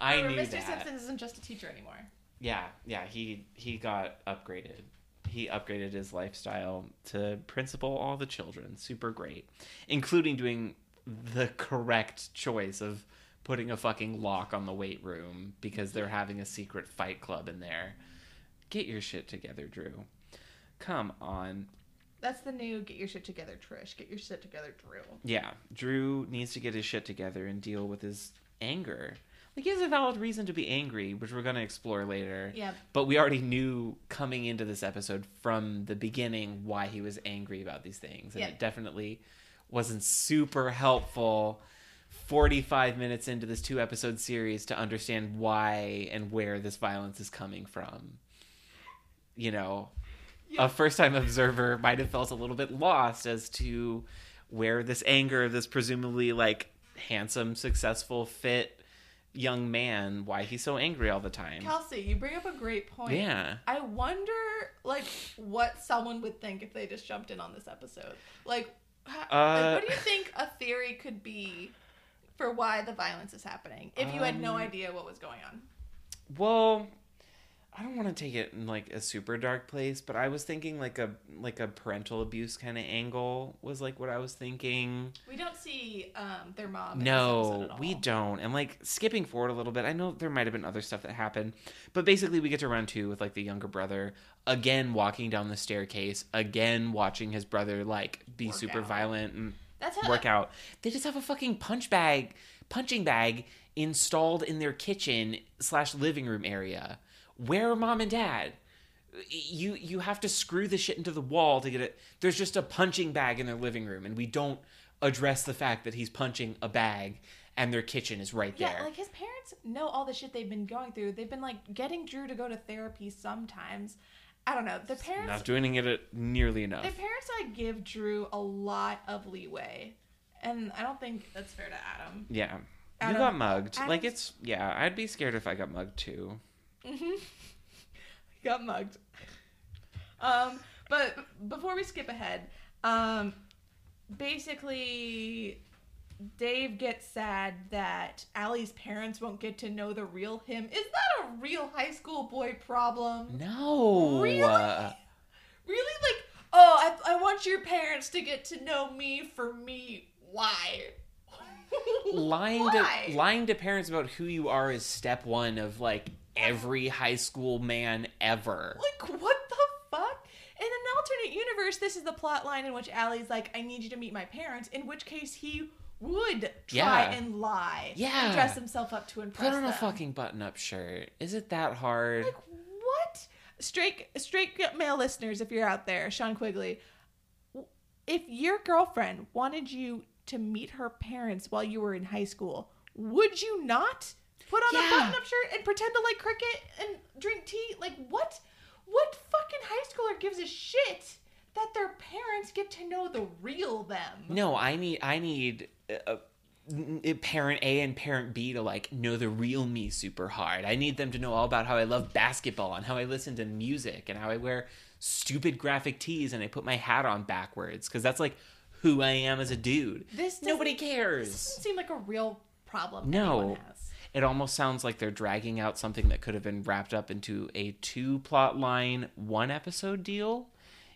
I knew Mr. that. Mr. Simpson isn't just a teacher anymore. Yeah. He got upgraded. He upgraded his lifestyle to principal all the children. Super great. Including doing the correct choice of putting a fucking lock on the weight room because they're having a secret fight club in there. Get your shit together, Drew. Come on. That's the new get your shit together, Trish. Get your shit together, Drew. Yeah. Drew needs to get his shit together and deal with his anger. Like, he has a valid reason to be angry, which we're going to explore later. Yeah. But we already knew coming into this episode from the beginning why he was angry about these things. And it definitely wasn't super helpful 45 minutes into this 2-episode series to understand why and where this violence is coming from. You know... Yeah. A first-time observer might have felt a little bit lost as to where this anger of this presumably, like, handsome, successful, fit young man, why he's so angry all the time. Kelsey, you bring up a great point. Yeah. I wonder, like, what someone would think if they just jumped in on this episode. Like what do you think a theory could be for why the violence is happening if you had no idea what was going on? Well... I don't want to take it in, like, a super dark place, but I was thinking, like a parental abuse kind of angle was, like, what I was thinking. We don't see their mom in this episode at all. No, we don't. And, like, skipping forward a little bit, I know there might have been other stuff that happened, but basically we get to round 2 with, like, the younger brother, again walking down the staircase, again watching his brother, like, be super violent and work out. They just have a fucking punching bag installed in their kitchen/living room area. Where are mom and dad? You have to screw the shit into the wall to get it. There's just a punching bag in their living room, and we don't address the fact that he's punching a bag and their kitchen is right there. Yeah, like, his parents know all the shit they've been going through. They've been, like, getting Drew to go to therapy sometimes. I don't know. Their parents... Not doing it nearly enough. Their parents, like, give Drew a lot of leeway, and I don't think that's fair to Adam. Yeah. You got mugged. Adam's... Like, it's... Yeah, I'd be scared if I got mugged, too. Mm-hmm. He got mugged. But before we skip ahead, basically Dave gets sad that Allie's parents won't get to know the real him. Is that a real high school boy problem? No. Really? Like, I want your parents to get to know me for me. Why? Lying to parents about who you are is step 1 of, like, every high school man ever. Like, what the fuck? In an alternate universe, this is the plot line in which Allie's like, I need you to meet my parents, in which case he would try and lie. Yeah. And dress himself up to impress them. Put on a fucking button-up shirt. Is it that hard? Like, what? Straight male listeners, if you're out there, Sean Quigley, if your girlfriend wanted you to meet her parents while you were in high school, would you not put on a button-up shirt and pretend to like cricket and drink tea? Like, what? What fucking high schooler gives a shit that their parents get to know the real them? No, I need parent A and parent B to like know the real me super hard. I need them to know all about how I love basketball and how I listen to music and how I wear stupid graphic tees and I put my hat on backwards because that's like who I am as a dude. Nobody cares. This doesn't seem like a real problem. No. It almost sounds like they're dragging out something that could have been wrapped up into a 2-plot line, 1-episode deal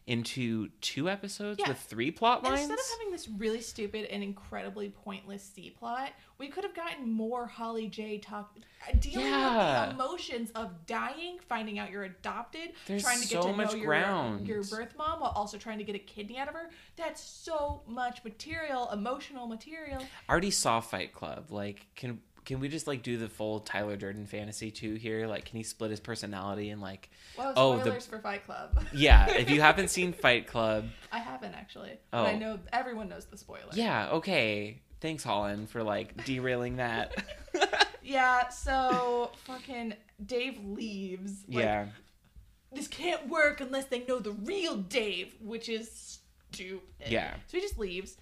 into 2 episodes with 3 plot lines. Instead of having this really stupid and incredibly pointless C plot, we could have gotten more Holly J talk dealing with the emotions of dying, finding out you're adopted, trying to get to know your birth mom while also trying to get a kidney out of her. That's so much material, emotional material. I already saw Fight Club. Like, Can we just, like, do the full Tyler Durden fantasy, too, here? Like, can he split his personality and, like... Well, spoilers for Fight Club. Yeah, if you haven't seen Fight Club... I haven't, actually. Oh. But I know everyone knows the spoiler. Yeah, okay. Thanks, Holland, for, like, derailing that. Yeah, so fucking Dave leaves. Like, this can't work unless they know the real Dave, which is stupid. Yeah. So he just leaves.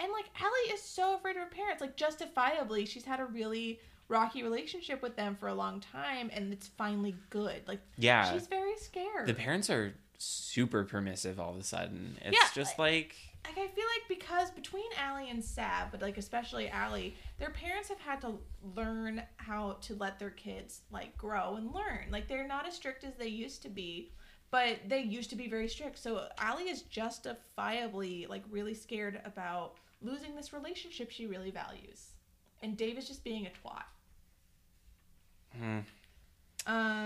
And, like, Allie is so afraid of her parents. Like, justifiably, she's had a really rocky relationship with them for a long time, and it's finally good. Like, she's very scared. The parents are super permissive all of a sudden. It's just, like... Like, I feel like because between Allie and Sav, but, like, especially Allie, their parents have had to learn how to let their kids, like, grow and learn. Like, they're not as strict as they used to be. But they used to be very strict. So Allie is justifiably, like, really scared about losing this relationship she really values. And Dave is just being a twat.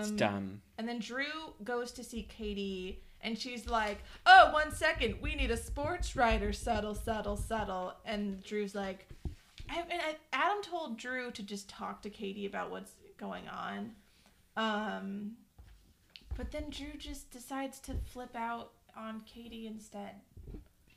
It's dumb. And then Drew goes to see Katie, and she's like, oh, 1 second, we need a sports writer, subtle. And Drew's like, Adam told Drew to just talk to Katie about what's going on. But then Drew just decides to flip out on Katie instead.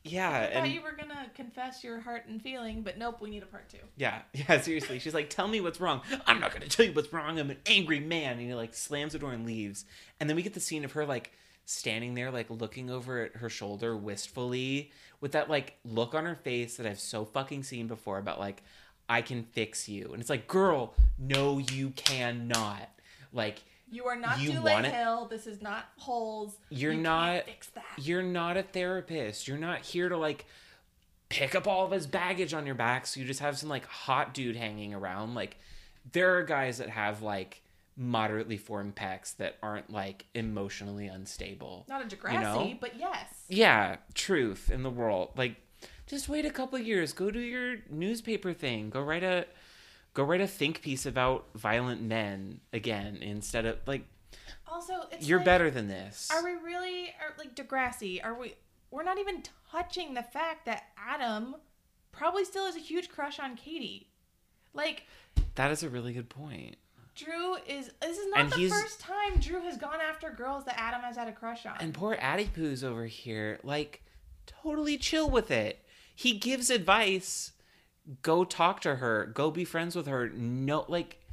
Yeah. I thought you were going to confess your heart and feeling, but nope, we need a part 2. Yeah. Yeah, seriously. She's like, tell me what's wrong. I'm not going to tell you what's wrong. I'm an angry man. And he, like, slams the door and leaves. And then we get the scene of her, like, standing there, like, looking over at her shoulder wistfully with that, like, look on her face that I've so fucking seen before about, like, I can fix you. And it's like, girl, no, you cannot. Like... You are not Dooley Hill. This is not holes. You can't fix that. You're not a therapist. You're not here to, like, pick up all of his baggage on your back so you just have some, like, hot dude hanging around. Like, there are guys that have, like, moderately formed pecs that aren't, like, emotionally unstable. Not a Degrassi, you know? But yes. Yeah, truth in the world. Like, just wait a couple of years. Go do your newspaper thing. Go write a think piece about violent men again instead of, like... Also, it's you're like, better than this. Are we really... like, Degrassi, we're not even touching the fact that Adam probably still has a huge crush on Katie. Like... That is a really good point. Drew is... This is not the first time Drew has gone after girls that Adam has had a crush on. And poor Adipoo's over here, like, totally chill with it. He gives advice... Go talk to her. Go be friends with her. No, like,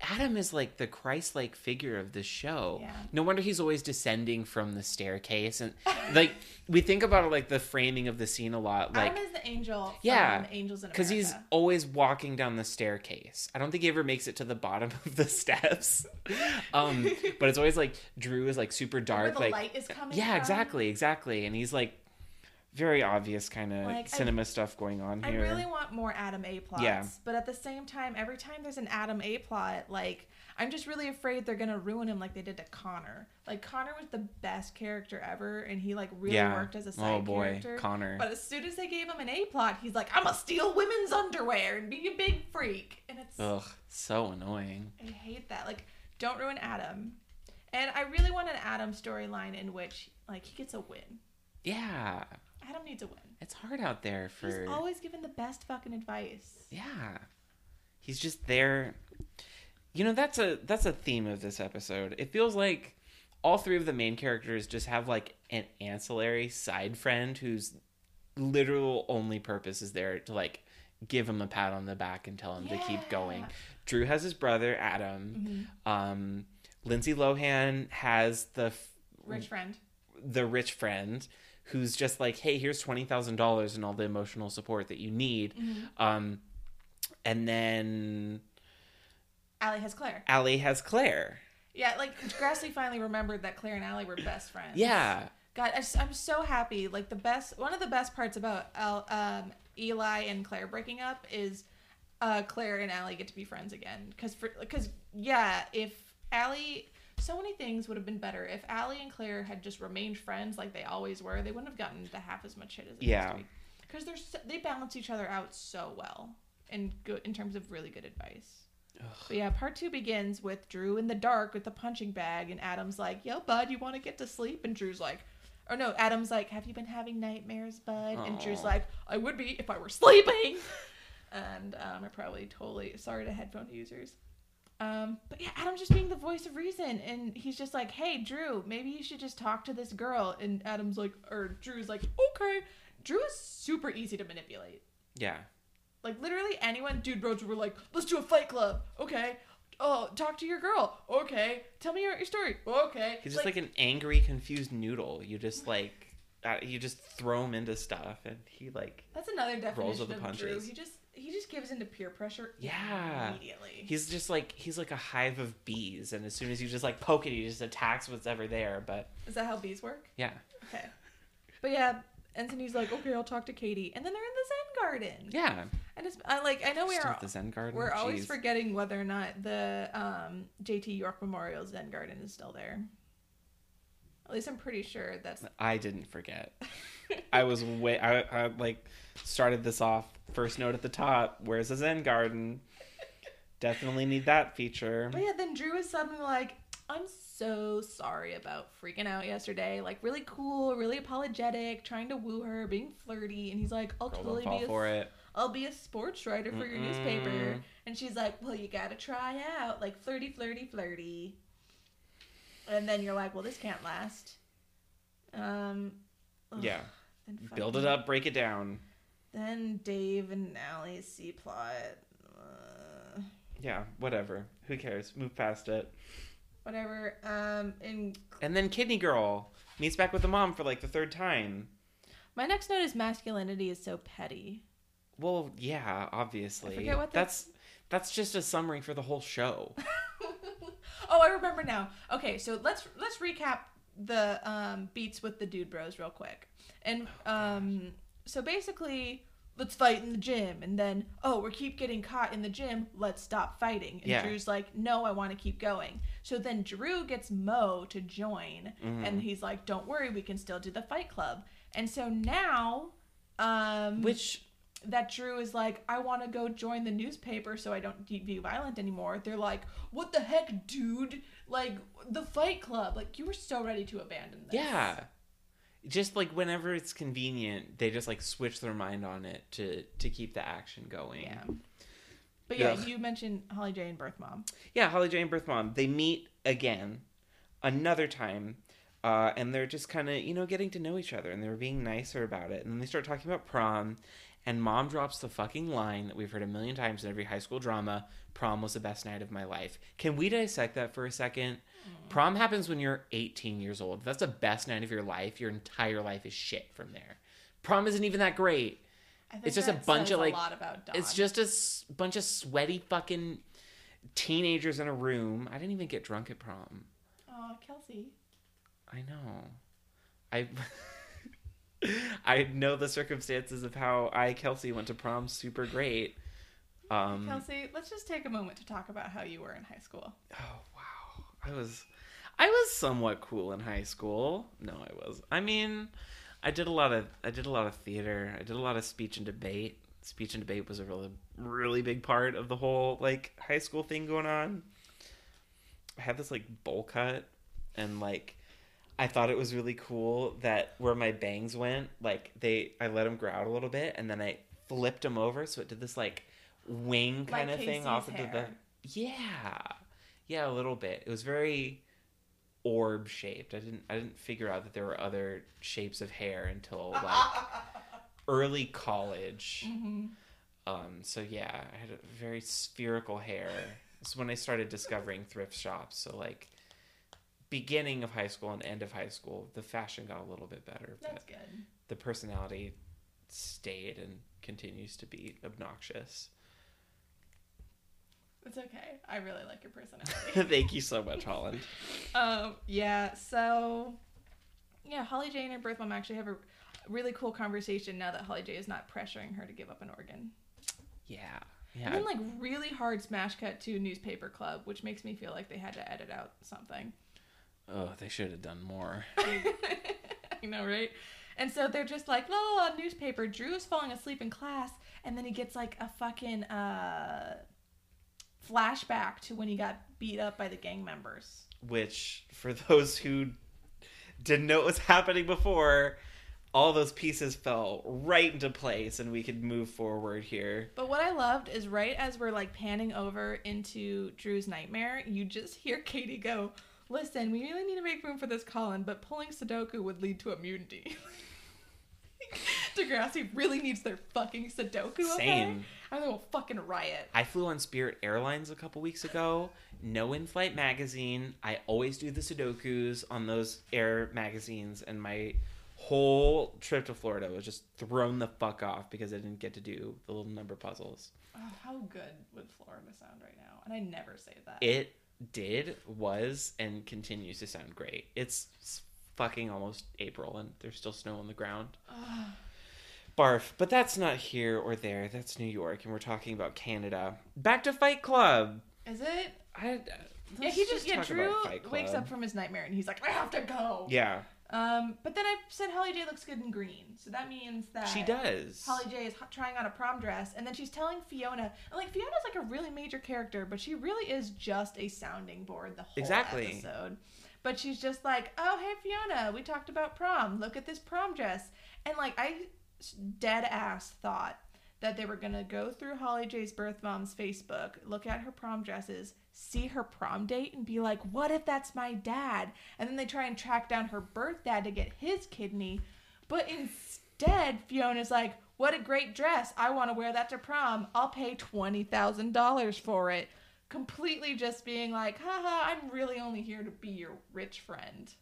Adam is, like, the Christ-like figure of the show. Yeah. No wonder he's always descending from the staircase. And, like, we think about it, like, the framing of the scene a lot. Like, Adam is the angel from Angels in America. Because he's always walking down the staircase. I don't think he ever makes it to the bottom of the steps. But it's always, like, Drew is, like, super dark. The light is coming from. Exactly. And he's, like, very obvious kind of like, cinema stuff going on here. I really want more Adam A plots. Yeah. But at the same time, every time there's an Adam A plot, like, I'm just really afraid they're gonna ruin him like they did to Connor. Like, Connor was the best character ever, and he, like, really worked as a side character. Oh, boy, Connor. But as soon as they gave him an A-plot, he's like, I'm gonna steal women's underwear and be a big freak. And it's... Ugh, so annoying. I hate that. Like, don't ruin Adam. And I really want an Adam storyline in which, like, he gets a win. Yeah. Adam needs a win. It's hard out there for... He's always given the best fucking advice. Yeah. He's just there. You know, that's a theme of this episode. It feels like all three of the main characters just have, like, an ancillary side friend whose literal only purpose is there to, like, give him a pat on the back and tell him to keep going. Drew has his brother, Adam. Mm-hmm. Lindsay Lohan has the... rich friend who's just like, hey, here's $20,000 and all the emotional support that you need. Mm-hmm. And then Allie has Claire. Yeah, like, Degrassi finally remembered that Claire and Allie were best friends. Yeah. God, I'm so happy. Like, one of the best parts about Eli and Claire breaking up is Claire and Allie get to be friends again. Because if Allie... So many things would have been better if Allie and Claire had just remained friends like they always were. They wouldn't have gotten into half as much shit as they used to be. Because they balance each other out so well and good in terms of really good advice. Ugh. But yeah, part 2 begins with Drew in the dark with the punching bag, and Adam's like, yo, bud, you want to get to sleep? And Adam's like, have you been having nightmares, bud? Aww. And Drew's like, I would be if I were sleeping. And I probably totally, sorry to headphone users. But yeah, Adam's just being the voice of reason, and he's just like, hey, Drew, maybe you should just talk to this girl. And Drew's like, okay. Drew is super easy to manipulate. Yeah. Like, literally anyone, dude, bros were like, let's do a fight club. Okay. Oh, talk to your girl. Okay. Tell me your story. Okay. He's just like an angry, confused noodle. You just you just throw him into stuff, and he like, that's another definition rolls with the punches. Drew. He just gives into peer pressure immediately. He's just like, he's like a hive of bees, and as soon as you just like poke it, he just attacks what's ever there. But is that how bees work? Yeah. Okay. But yeah, and then he's like, okay, I'll talk to Katie, and then they're in the Zen garden. Yeah. We're always forgetting whether or not the JT York Memorial Zen garden is still there. At least I'm pretty sure that's... I didn't forget. I like started this off, first note at the top, where's the Zen garden? Definitely need that feature. But yeah, then Drew is suddenly like, I'm so sorry about freaking out yesterday. Like, really cool, really apologetic, trying to woo her, being flirty. And he's like, I'll be a sports writer for your newspaper. And she's like, well, you gotta try out. Like, flirty, flirty, flirty. And then you're like, well, this can't last. Yeah. Build it up, break it down. Then Dave and Allie's C-plot. Yeah, whatever. Who cares? Move past it. Whatever. And then Kidney Girl meets back with the mom for, like, the third time. My next note is masculinity is so petty. Well, yeah, obviously. I forget what that's just a summary for the whole show. Oh, I remember now. Okay, so let's recap the beats with the dude bros real quick. And so basically, let's fight in the gym, and then, oh, we keep getting caught in the gym, let's stop fighting. And Drew's like, no, I want to keep going. So then Drew gets Mo to join, and he's like, don't worry, we can still do the fight club. And so now... that Drew is like, I want to go join the newspaper so I don't be violent anymore. They're like, what the heck, dude? Like, the Fight Club. Like, you were so ready to abandon this. Yeah. Just, like, whenever it's convenient, they just, like, switch their mind on it to keep the action going. Yeah. But, yeah, you mentioned Holly J and Birth Mom. Yeah, Holly J and Birth Mom. They meet again another time. And they're just kind of, you know, getting to know each other. And they're being nicer about it. And then they start talking about prom. And mom drops the fucking line that we've heard a million times in every high school drama, prom was the best night of my life. Can we dissect that for a second? Mm. Prom happens when you're 18 years old. If that's the best night of your life, your entire life is shit from there. Prom isn't even that great. It's just a bunch of it's just a bunch of sweaty fucking teenagers in a room. I didn't even get drunk at prom. Oh, Kelsey. I know. I know the circumstances of how Kelsey, went to prom super great. Kelsey, let's just take a moment to talk about how you were in high school. Oh, wow. I was somewhat cool in high school. No, I was. I mean, I did a lot of theater. I did a lot of speech and debate. Speech and debate was a really, really big part of the whole, like, high school thing going on. I had this, like, bowl cut, and, like, I thought it was really cool that where my bangs went, like, I let them grow out a little bit, and then I flipped them over, so it did this, like, wing kind of thing off into the... Yeah. Yeah, a little bit. It was very orb-shaped. I didn't figure out that there were other shapes of hair until, like... early college. Mm-hmm. So yeah, I had a very spherical hair. It's when I started discovering thrift shops. So like beginning of high school and end of high school, the fashion got a little bit better. That's but good. The personality stayed and continues to be obnoxious. It's okay. I really like your personality. Thank you so much, Holland. Holly J and her birth mom actually have a really cool conversation now that Holly J is not pressuring her to give up an organ. Yeah. And then like really hard smash cut to Newspaper Club, which makes me feel like they had to edit out something. Oh, they should have done more. You know, right? And so they're just like, la la la, newspaper. Drew's falling asleep in class, and then he gets like a fucking flashback to when he got beat up by the gang members. Which, for those who didn't know what was happening before, all those pieces fell right into place and we could move forward here. But what I loved is right as we're like panning over into Drew's nightmare, you just hear Katie go, "Listen, we really need to make room for this Colin, but pulling Sudoku would lead to a mutiny." Degrassi really needs their fucking Sudoku, okay? Same. And they will fucking riot. I flew on Spirit Airlines a couple weeks ago. No in-flight magazine. I always do the Sudokus on those air magazines, and my whole trip to Florida was just thrown the fuck off because I didn't get to do the little number puzzles. Oh, how good would Florida sound right now? And I never say that. It did, was, and continues to sound great. It's fucking almost April and there's still snow on the ground. Barf. But that's not here or there. That's New York, and we're talking about Canada. Back to Fight Club. Is it? Drew wakes up from his nightmare and he's like, "I have to go." Yeah. But then I said Holly J looks good in green, so that means that she does. Holly J is trying on a prom dress, and then she's telling Fiona, and like Fiona's like a really major character, but she really is just a sounding board the whole episode. But she's just like, "Oh, hey Fiona, we talked about prom. Look at this prom dress." And like I dead ass thought that they were gonna go through Holly J's birth mom's Facebook, look at her prom dresses, see her prom date, and be like, "What if that's my dad?" And then they try and track down her birth dad to get his kidney. But instead, Fiona's like, "What a great dress. I want to wear that to prom. I'll pay $20,000 for it." Completely just being like, "Haha, I'm really only here to be your rich friend,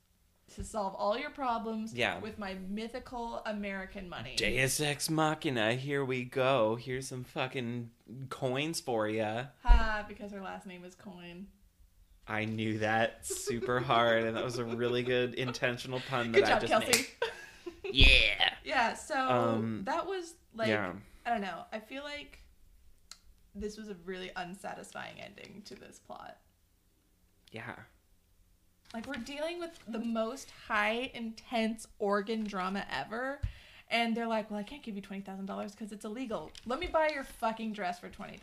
to solve all your problems with my mythical American money. Deus ex machina, here we go. Here's some fucking coins for ya." Ha, because her last name is Coin. I knew that super hard, and that was a really good intentional pun that I just Kelsey. Made. Yeah. Yeah, so that was like, I don't know, I feel like this was a really unsatisfying ending to this plot. Yeah. Like, we're dealing with the most high, intense organ drama ever. And they're like, "Well, I can't give you $20,000 because it's illegal. Let me buy your fucking dress for $20,000.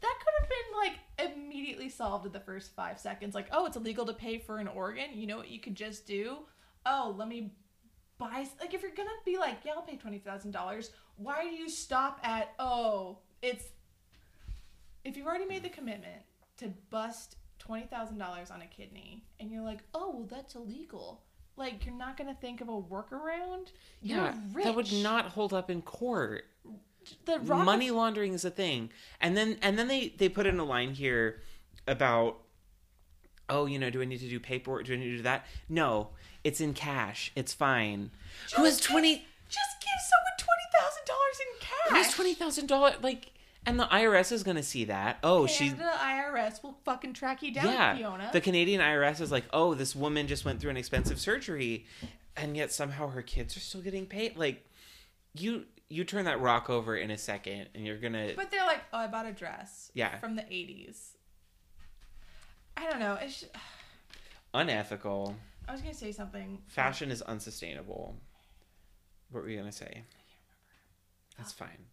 That could have been, like, immediately solved in the first 5 seconds. Like, "Oh, it's illegal to pay for an organ. You know what you could just do? Oh, let me buy..." Like, if you're going to be like, "Yeah, I'll pay $20,000, why do you stop at, oh, it's... If you've already made the commitment to bust $20,000 on a kidney, and you're like, "Oh, well, that's illegal." Like, you're not going to think of a workaround? You're rich. That would not hold up in court. Money laundering is a thing. And then they put in a line here about, "Oh, you know, do I need to do paperwork? Do I need to do that?" No, it's in cash. It's fine. Just give someone $20,000 in cash. Who's $20,000? Like... And the IRS is going to see that. Oh, the IRS will fucking track you down, Fiona. The Canadian IRS is like, "Oh, this woman just went through an expensive surgery, and yet somehow her kids are still getting paid." Like, you you turn that rock over in a second and you're gonna... But they're like, oh, I bought a dress. Yeah. From the 80s. I don't know. It's just... unethical. I was gonna say something. Fashion is unsustainable. What were you gonna say? I can't remember. That's fine.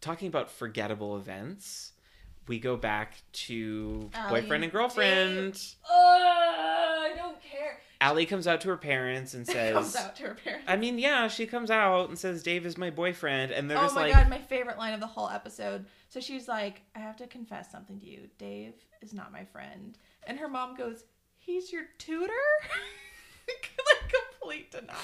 Talking about forgettable events, we go back to Allie, boyfriend and girlfriend. Dave. Oh, I don't care. Allie comes out to her parents and says... comes out to her parents. I mean, yeah, she comes out and says, Dave is my boyfriend. And they're just like... Oh my God, my favorite line of the whole episode. So she's like, I have to confess something to you. Dave is not my friend. And her mom goes, he's your tutor? Like, complete denial.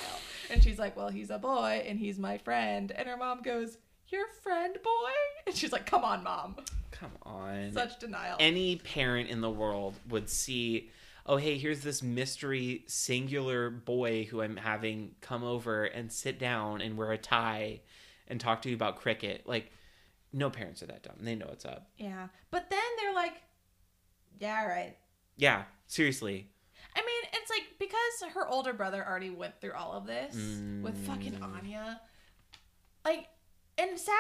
And she's like, well, he's a boy and he's my friend. And her mom goes, your friend, boy? And she's like, come on, mom. Come on. Such denial. Any parent in the world would see... oh, hey, here's this mystery singular boy who I'm having come over and sit down and wear a tie and talk to you about cricket. Like, no parents are that dumb. They know what's up. Yeah. But then they're like, yeah, all right. Yeah, seriously. I mean, it's like, because her older brother already went through all of this with fucking Anya. Like, and Sav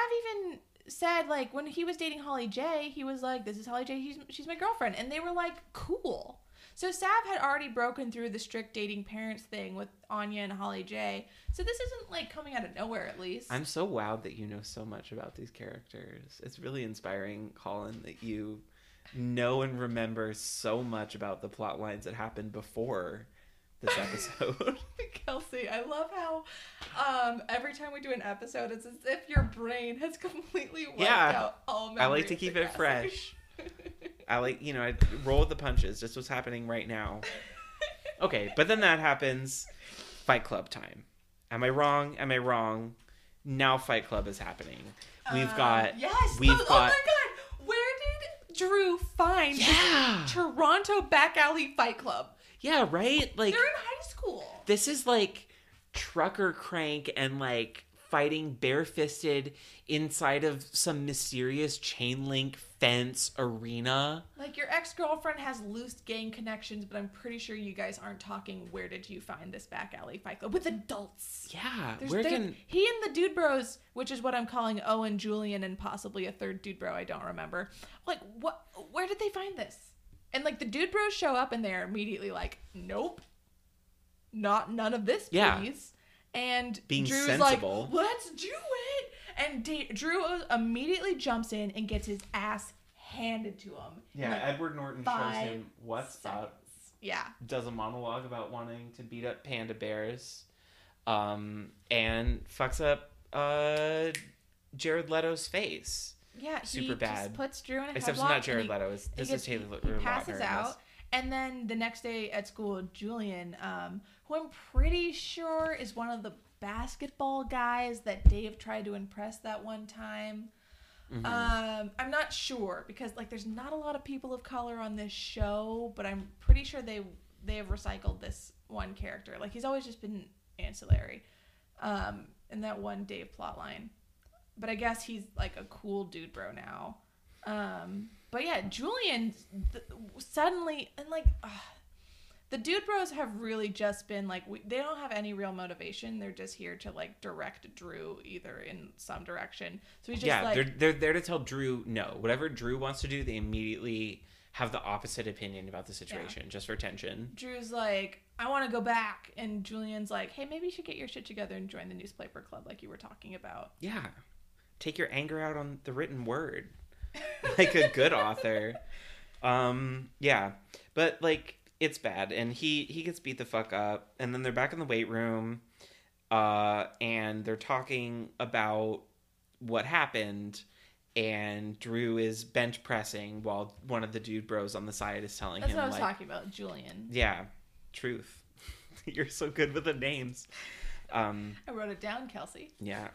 even said, like, when he was dating Holly J, he was like, this is Holly J, she's my girlfriend. And they were like, cool. So Sav had already broken through the strict dating parents thing with Anya and Holly J. So this isn't, like, coming out of nowhere, at least. I'm so wowed that you know so much about these characters. It's really inspiring, Colin, that you know and remember so much about the plot lines that happened before this episode. Kelsey, I love how every time we do an episode, it's as if your brain has completely wiped out all memories. I like to keep it fresh. I like, you know, I roll with the punches. That's what's happening right now. Okay, but then that happens. Fight Club time. Am I wrong? Am I wrong? Now Fight Club is happening. We've got... Yes! Oh my God! Where did Drew find this Toronto back alley Fight Club? Yeah, right? Like, they're in high school. This is like trucker crank and like fighting barefisted inside of some mysterious chain link fence arena. Like, your ex-girlfriend has loose gang connections, but I'm pretty sure you guys aren't talking, where did you find this back alley Fight Club? With adults. Yeah. He and the dude bros, which is what I'm calling Owen, Julian, and possibly a third dude bro I don't remember. Like, what? Where did they find this? And, like, the dude bros show up and they're immediately like, nope. None of this, please. Yeah. And being Drew's sensible. Like, let's do it. And Drew immediately jumps in and gets his ass handed to him. Yeah, like Edward Norton shows him what's up. Yeah. Does a monologue about wanting to beat up panda bears. And fucks up Jared Leto's face. Yeah, super bad. Just puts Drew in a headlock. Except it's not Jared Leto. This is Taylor Lautner. He passes out. And then the next day at school, Julian, who I'm pretty sure is one of the basketball guys that Dave tried to impress that one time. Mm-hmm. I'm not sure because, like, there's not a lot of people of color on this show, but I'm pretty sure they have recycled this one character. Like, he's always just been ancillary in that one Dave plotline. But I guess he's, like, a cool dude bro now. But yeah, Julian suddenly, and like, the dude bros have really just been like, they don't have any real motivation. They're just here to, like, direct Drew either in some direction. So he's just like... Yeah, they're there to tell Drew no. Whatever Drew wants to do, they immediately have the opposite opinion about the situation, just for tension. Drew's like, I want to go back. And Julian's like, hey, maybe you should get your shit together and join the newspaper club like you were talking about. Yeah. Take your anger out on the written word. Like a good author. But, like, it's bad, and he gets beat the fuck up, and then they're back in the weight room, and they're talking about what happened, and Drew is bench pressing while one of the dude bros on the side is telling him, that's what I was talking about, Julian. Yeah, truth. You're so good with the names. I wrote it down, Kelsey. Yeah.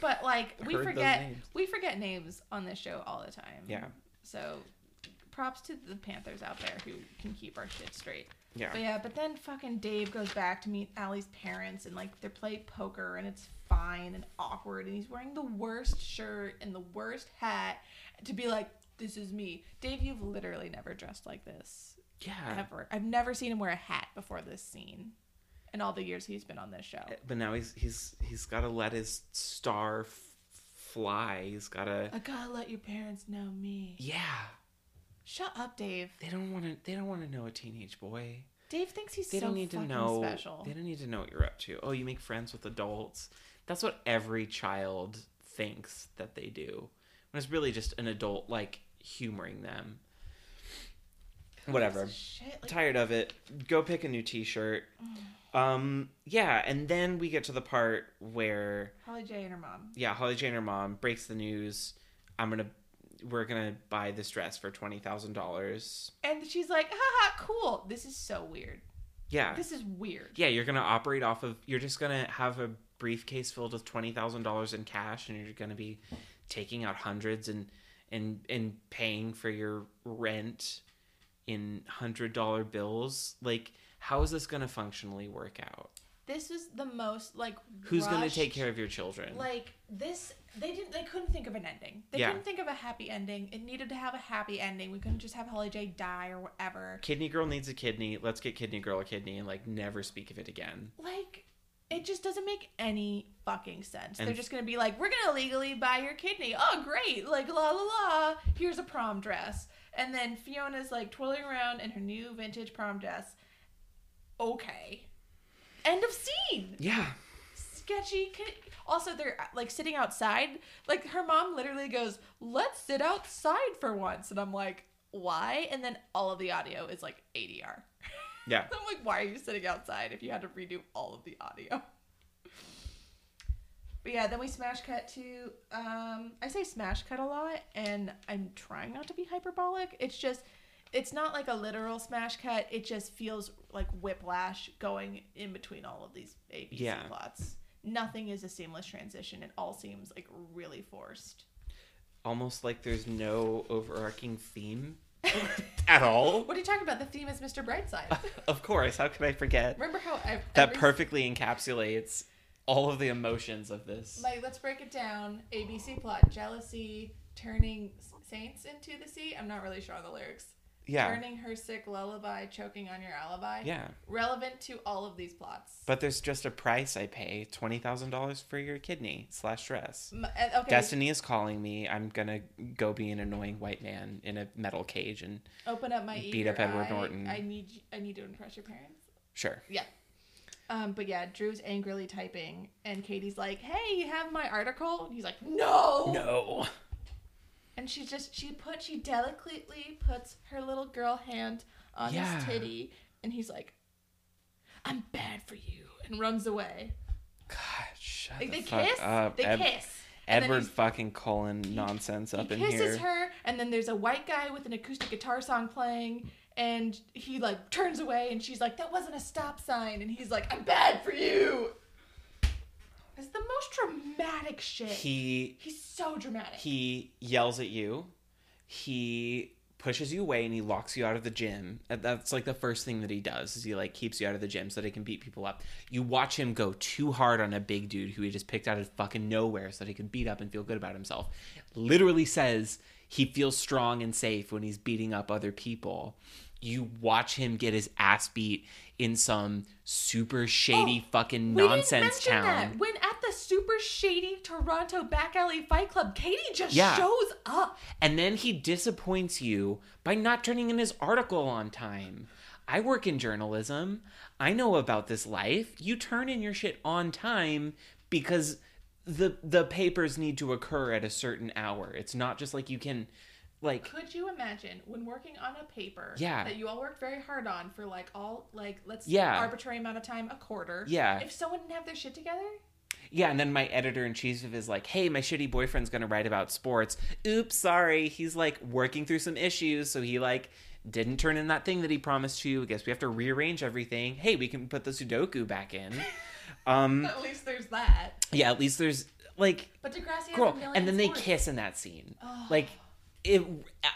But, like, we forget names on this show all the time. Yeah. So, props to the Panthers out there who can keep our shit straight. Yeah. But then fucking Dave goes back to meet Allie's parents, and, like, they play poker, and it's fine and awkward, and he's wearing the worst shirt and the worst hat to be like, this is me. Dave, you've literally never dressed like this. Yeah. Ever. I've never seen him wear a hat before this scene. in all the years he's been on this show. But now he's got to let his star fly. He's got to. I gotta let your parents know me. Yeah. Shut up, Dave. They don't want to know a teenage boy. Dave thinks he's so fucking special. They don't need to know what you're up to. Oh, you make friends with adults. That's what every child thinks that they do. When it's really just an adult, like, humoring them. Whatever. Like, tired of it. Go pick a new t-shirt. Yeah, and then we get to the part where... Holly J and her mom breaks the news. We're gonna buy this dress for $20,000. And she's like, haha, cool. This is so weird. Yeah. This is weird. Yeah, you're gonna operate off of... You're just gonna have a briefcase filled with $20,000 in cash, and you're gonna be taking out hundreds and paying for your rent in $100 bills. Like, how is this going to functionally work out? This is the most, like, who's going to take care of your children? Like, this, they couldn't think of an ending. They couldn't think of a happy ending. It needed to have a happy ending. We couldn't just have Holly J die or whatever. Kidney Girl needs a kidney. Let's get Kidney Girl a kidney and, like, never speak of it again. Like, it just doesn't make any fucking sense. And they're just going to be like, we're going to legally buy your kidney. Oh, great. Like, la, la, la. Here's a prom dress. And then Fiona's, like, twirling around in her new vintage prom dress. Okay. End of scene. Yeah. Sketchy. Also, they're, like, sitting outside. Like, her mom literally goes, let's sit outside for once. And I'm like, why? And then all of the audio is, like, ADR. Yeah. I'm like, why are you sitting outside if you had to redo all of the audio? But yeah, then we smash cut to, I say smash cut a lot, and I'm trying not to be hyperbolic. It's just, it's not like a literal smash cut. It just feels like whiplash going in between all of these ABC plots. Nothing is a seamless transition. It all seems like really forced. Almost like there's no overarching theme. At all? What are you talking about? The theme is Mr. Brightside. Of course. How could I forget? Remember how that perfectly encapsulates all of the emotions of this. Like, let's break it down. ABC plot: jealousy, turning saints into the sea. I'm not really sure on the lyrics. Yeah. Turning her sick lullaby, choking on your alibi. Yeah. Relevant to all of these plots. But there's just a price I pay, $20,000 for your kidney/dress. Okay. Destiny is calling me. I'm going to go be an annoying white man in a metal cage and open up my beat up Edward Norton. I need to impress your parents. Sure. Yeah. But yeah, Drew's angrily typing and Katie's like, hey, you have my article? And he's like, No. And she delicately puts her little girl hand on his titty, and he's like, I'm bad for you, and runs away. God, shut like, the fuck kiss, up. They kiss. Edward fucking Cullen nonsense up in here. He kisses her, and then there's a white guy with an acoustic guitar song playing, and he, like, turns away, and she's like, that wasn't a stop sign, and he's like, I'm bad for you. It's the most dramatic shit. He's so dramatic. He yells at you. He pushes you away and he locks you out of the gym. That's like the first thing that he does is he like keeps you out of the gym so that he can beat people up. You watch him go too hard on a big dude who he just picked out of fucking nowhere so that he could beat up and feel good about himself. Literally says he feels strong and safe when he's beating up other people. You watch him get his ass beat in some super shady fucking nonsense town. That. When at the super shady Toronto back alley fight club, Katie just shows up. And then he disappoints you by not turning in his article on time. I work in journalism. I know about this life. You turn in your shit on time because the papers need to occur at a certain hour. It's not just like you can... Like, could you imagine when working on a paper that you all worked very hard on for like all like let's say arbitrary amount of time, a quarter. Yeah. If someone didn't have their shit together? Yeah, and then my editor in chief is like, hey, my shitty boyfriend's gonna write about sports. Oops, sorry. He's like working through some issues, so he like didn't turn in that thing that he promised you. I guess we have to rearrange everything. Hey, we can put the Sudoku back in. At least there's that. Yeah, at least there's like but Degrassi has a million and then they kiss in that scene. Oh. Like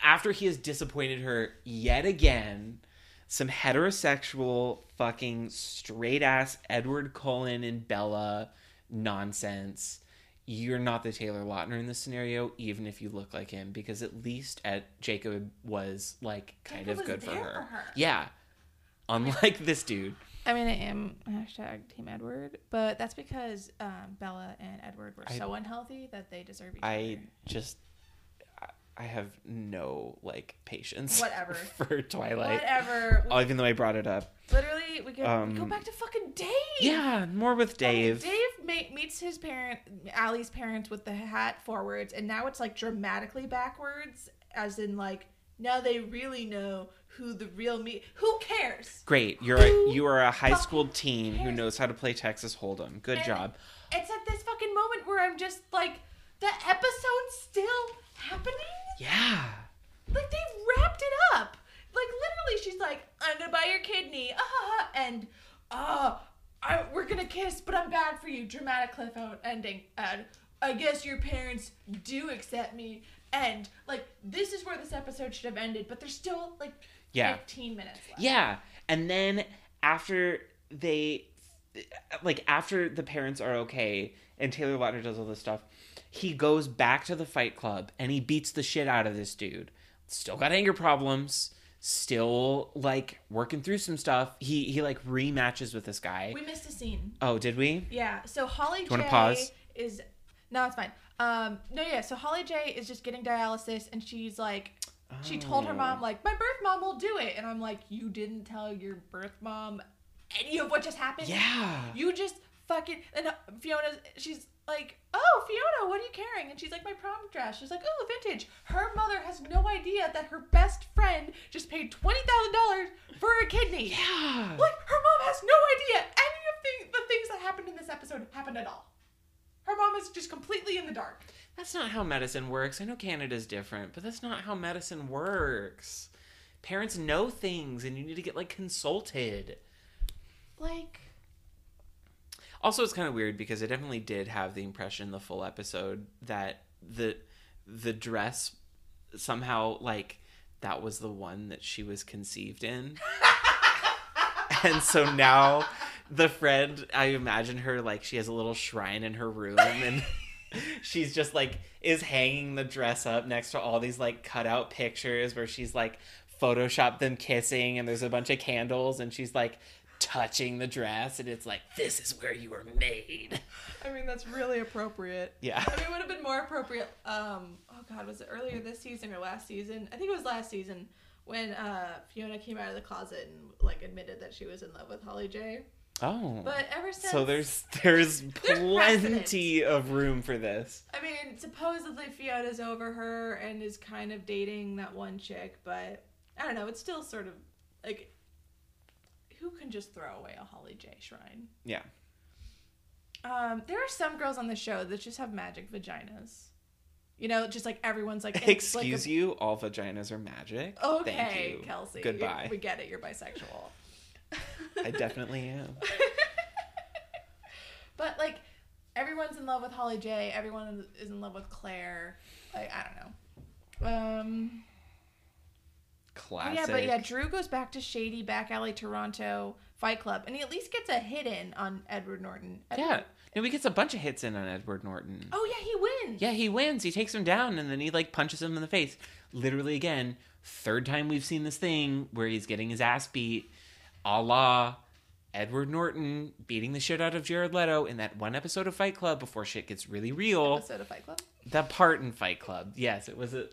after he has disappointed her yet again, some heterosexual fucking straight ass Edward Cullen and Bella nonsense. You're not the Taylor Lautner in this scenario, even if you look like him, because at least Jacob was like kind of good for her. Yeah, unlike this dude. I mean, I am hashtag Team Edward, but that's because Bella and Edward were so unhealthy that they deserve each other. I have no, like, patience for Twilight. Whatever. Even though I brought it up. Literally, we could go back to fucking Dave. Yeah, more with Dave. Dave meets his parent, Allie's parents, with the hat forwards, and now it's, like, dramatically backwards, as in, like, now they really know who the real me. Who cares? Great. You are a high school teen who knows how to play Texas Hold'em. Good job. It's at this fucking moment where I'm just, like, the episode's still happening? Yeah. Like, they wrapped it up. Like, literally, she's like, I'm gonna buy your kidney. And, we're gonna kiss, but I'm bad for you. Dramatic cliff ending. And I guess your parents do accept me. And, like, this is where this episode should have ended, but there's still, like, 15 minutes left. Yeah. And then after the parents are okay and Taylor Lautner does all this stuff, he goes back to the Fight Club and he beats the shit out of this dude. Still got anger problems. Still, like, working through some stuff. He like, rematches with this guy. We missed a scene. Oh, did we? Yeah. So Holly J. Do you want to pause? No, it's fine. So Holly J is just getting dialysis and she's like, she told her mom, like, my birth mom will do it. And I'm like, you didn't tell your birth mom any of what just happened? Yeah. You just fucking, and Fiona, she's like, oh, Fiona, what are you carrying? And she's like, my prom dress. She's like, oh, vintage. Her mother has no idea that her best friend just paid $20,000 for a kidney. Yeah. Like, her mom has no idea any of the things that happened in this episode happened at all. Her mom is just completely in the dark. That's not how medicine works. I know Canada's different, but that's not how medicine works. Parents know things, and you need to get, like, consulted. Like... Also, it's kind of weird because I definitely did have the impression the full episode that the dress somehow, like, that was the one that she was conceived in. And so now the friend, I imagine her, like, she has a little shrine in her room and she's just, like, is hanging the dress up next to all these, like, cutout pictures where she's, like, photoshopped them kissing and there's a bunch of candles and she's, like, touching the dress and it's like, this is where you were made. I mean, that's really appropriate. Yeah. I mean, it would have been more appropriate, was it earlier this season or last season? I think it was last season when Fiona came out of the closet and, like, admitted that she was in love with Holly J. Oh. But ever since... So there's plenty of room for this. I mean, supposedly Fiona's over her and is kind of dating that one chick, but I don't know, it's still sort of, like... Who can just throw away a Holly J shrine? Yeah. There are some girls on the show that just have magic vaginas. You know, just like everyone's like... Excuse you? All vaginas are magic? Okay, thank you. Kelsey. Goodbye. We get it. You're bisexual. I definitely am. But like, everyone's in love with Holly J. Everyone is in love with Claire. Like, I don't know. Classic. But Drew goes back to shady back alley Toronto Fight Club, and he at least gets a hit in on Edward Norton. And he gets a bunch of hits in on Edward Norton. Oh yeah, he wins. Yeah, he wins. He takes him down, and then he like punches him in the face. Literally, again, third time we've seen this thing where he's getting his ass beat, a la Edward Norton beating the shit out of Jared Leto in that one episode of Fight Club before shit gets really real. Episode of Fight Club. The part in Fight Club. Yes, it was a.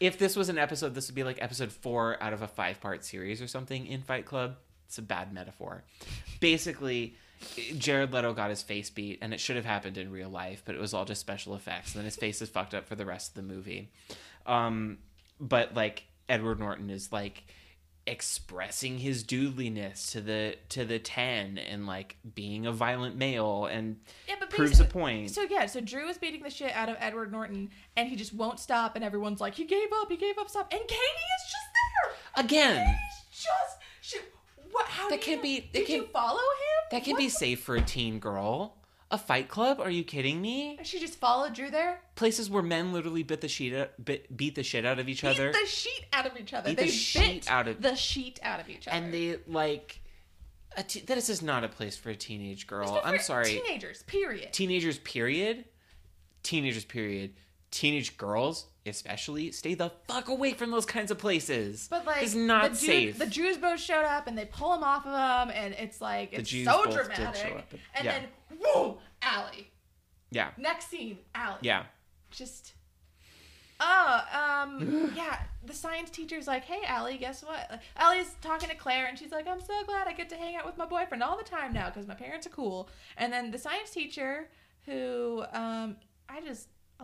If this was an episode, this would be like episode 4 out of a 5-part series or something in Fight Club. It's a bad metaphor. Basically, Jared Leto got his face beat, and it should have happened in real life, but it was all just special effects. And then his face is fucked up for the rest of the movie. But like Edward Norton is like expressing his doodliness to the 10 and like being a violent male and proves a point. So Drew is beating the shit out of Edward Norton and he just won't stop and everyone's like, he gave up, stop. And Katie is just there. Again. Katie's just, you follow him? That can be safe for a teen girl. A Fight Club? Are you kidding me? She just followed Drew there? Places where men literally beat the shit out of each other. Beat the sheet out of each other. And they, like... this is not a place for a teenage girl. I'm sorry. Teenagers, period. Teenage girls, especially, stay the fuck away from those kinds of places. But like, it's not safe. The Jews both showed up and they pull him off of them, and it's like, it's so dramatic. And then, whoa, Allie. Yeah. Next scene, Allie. Yeah. Just. Yeah, the science teacher's like, hey, Allie, guess what? Allie's talking to Claire, and she's like, I'm so glad I get to hang out with my boyfriend all the time now because my parents are cool. And then the science teacher, who I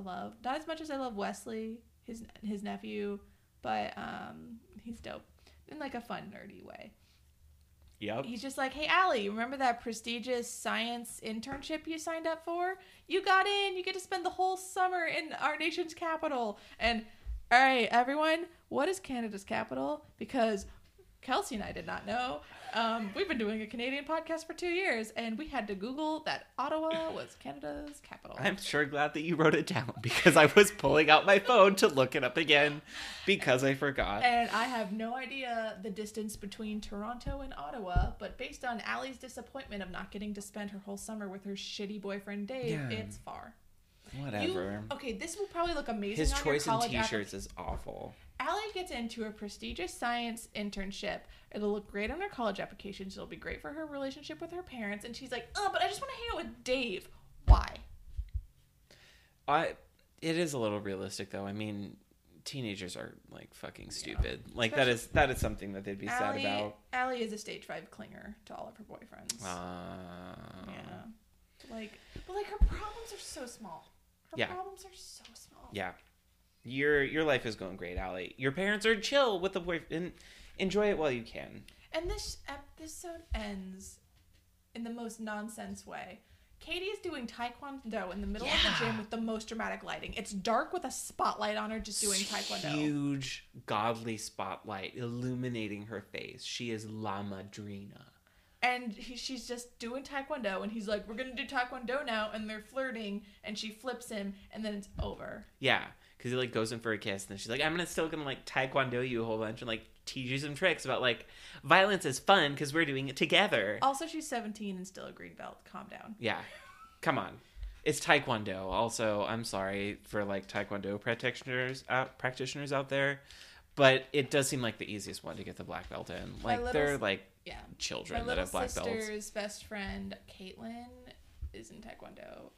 love, not as much as I love Wesley, his nephew, but he's dope in like a fun, nerdy way. Yep. He's just like, hey, Allie, remember that prestigious science internship you signed up for? You got in. You get to spend the whole summer in our nation's capital. And, all right, everyone, what is Canada's capital? Because Kelsey and I did not know. We've been doing a Canadian podcast for 2 years, and we had to Google that Ottawa was Canada's capital. I'm sure glad that you wrote it down, because I was pulling out my phone to look it up again, because I forgot. And I have no idea the distance between Toronto and Ottawa, but based on Allie's disappointment of not getting to spend her whole summer with her shitty boyfriend Dave, it's far. Whatever. Okay, this will probably look amazing. His choice in t-shirts is awful. Allie gets into a prestigious science internship. It'll look great on her college applications. It'll be great for her relationship with her parents. And she's like, oh, but I just want to hang out with Dave. Why? It is a little realistic, though. I mean, teenagers are, like, fucking stupid. Yeah. Like, that is something that they'd be sad about. Allie is a stage 5 clinger to all of her boyfriends. Yeah. But her problems are so small. Her problems are so small. Yeah. Your life is going great, Allie. Your parents are chill with the boyfriend. Enjoy it while you can. And this episode ends in the most nonsense way. Katie is doing taekwondo in the middle of the gym with the most dramatic lighting. It's dark with a spotlight on her just doing taekwondo. Huge godly spotlight illuminating her face. She is La Madrina. And she's just doing taekwondo, and he's like, we're going to do taekwondo now, and they're flirting, and she flips him, and then it's over. Yeah. Because he, like, goes in for a kiss, and then she's like, I'm still gonna, like, taekwondo you a whole bunch and, like, teach you some tricks about, like, violence is fun because we're doing it together. Also, she's 17 and still a green belt. Calm down. Yeah. Come on. It's taekwondo. Also, I'm sorry for, like, taekwondo practitioners out there, but it does seem like the easiest one to get the black belt in. Like, they're, like, children that have black belts. My little sister's best friend, Caitlin, is in taekwondo.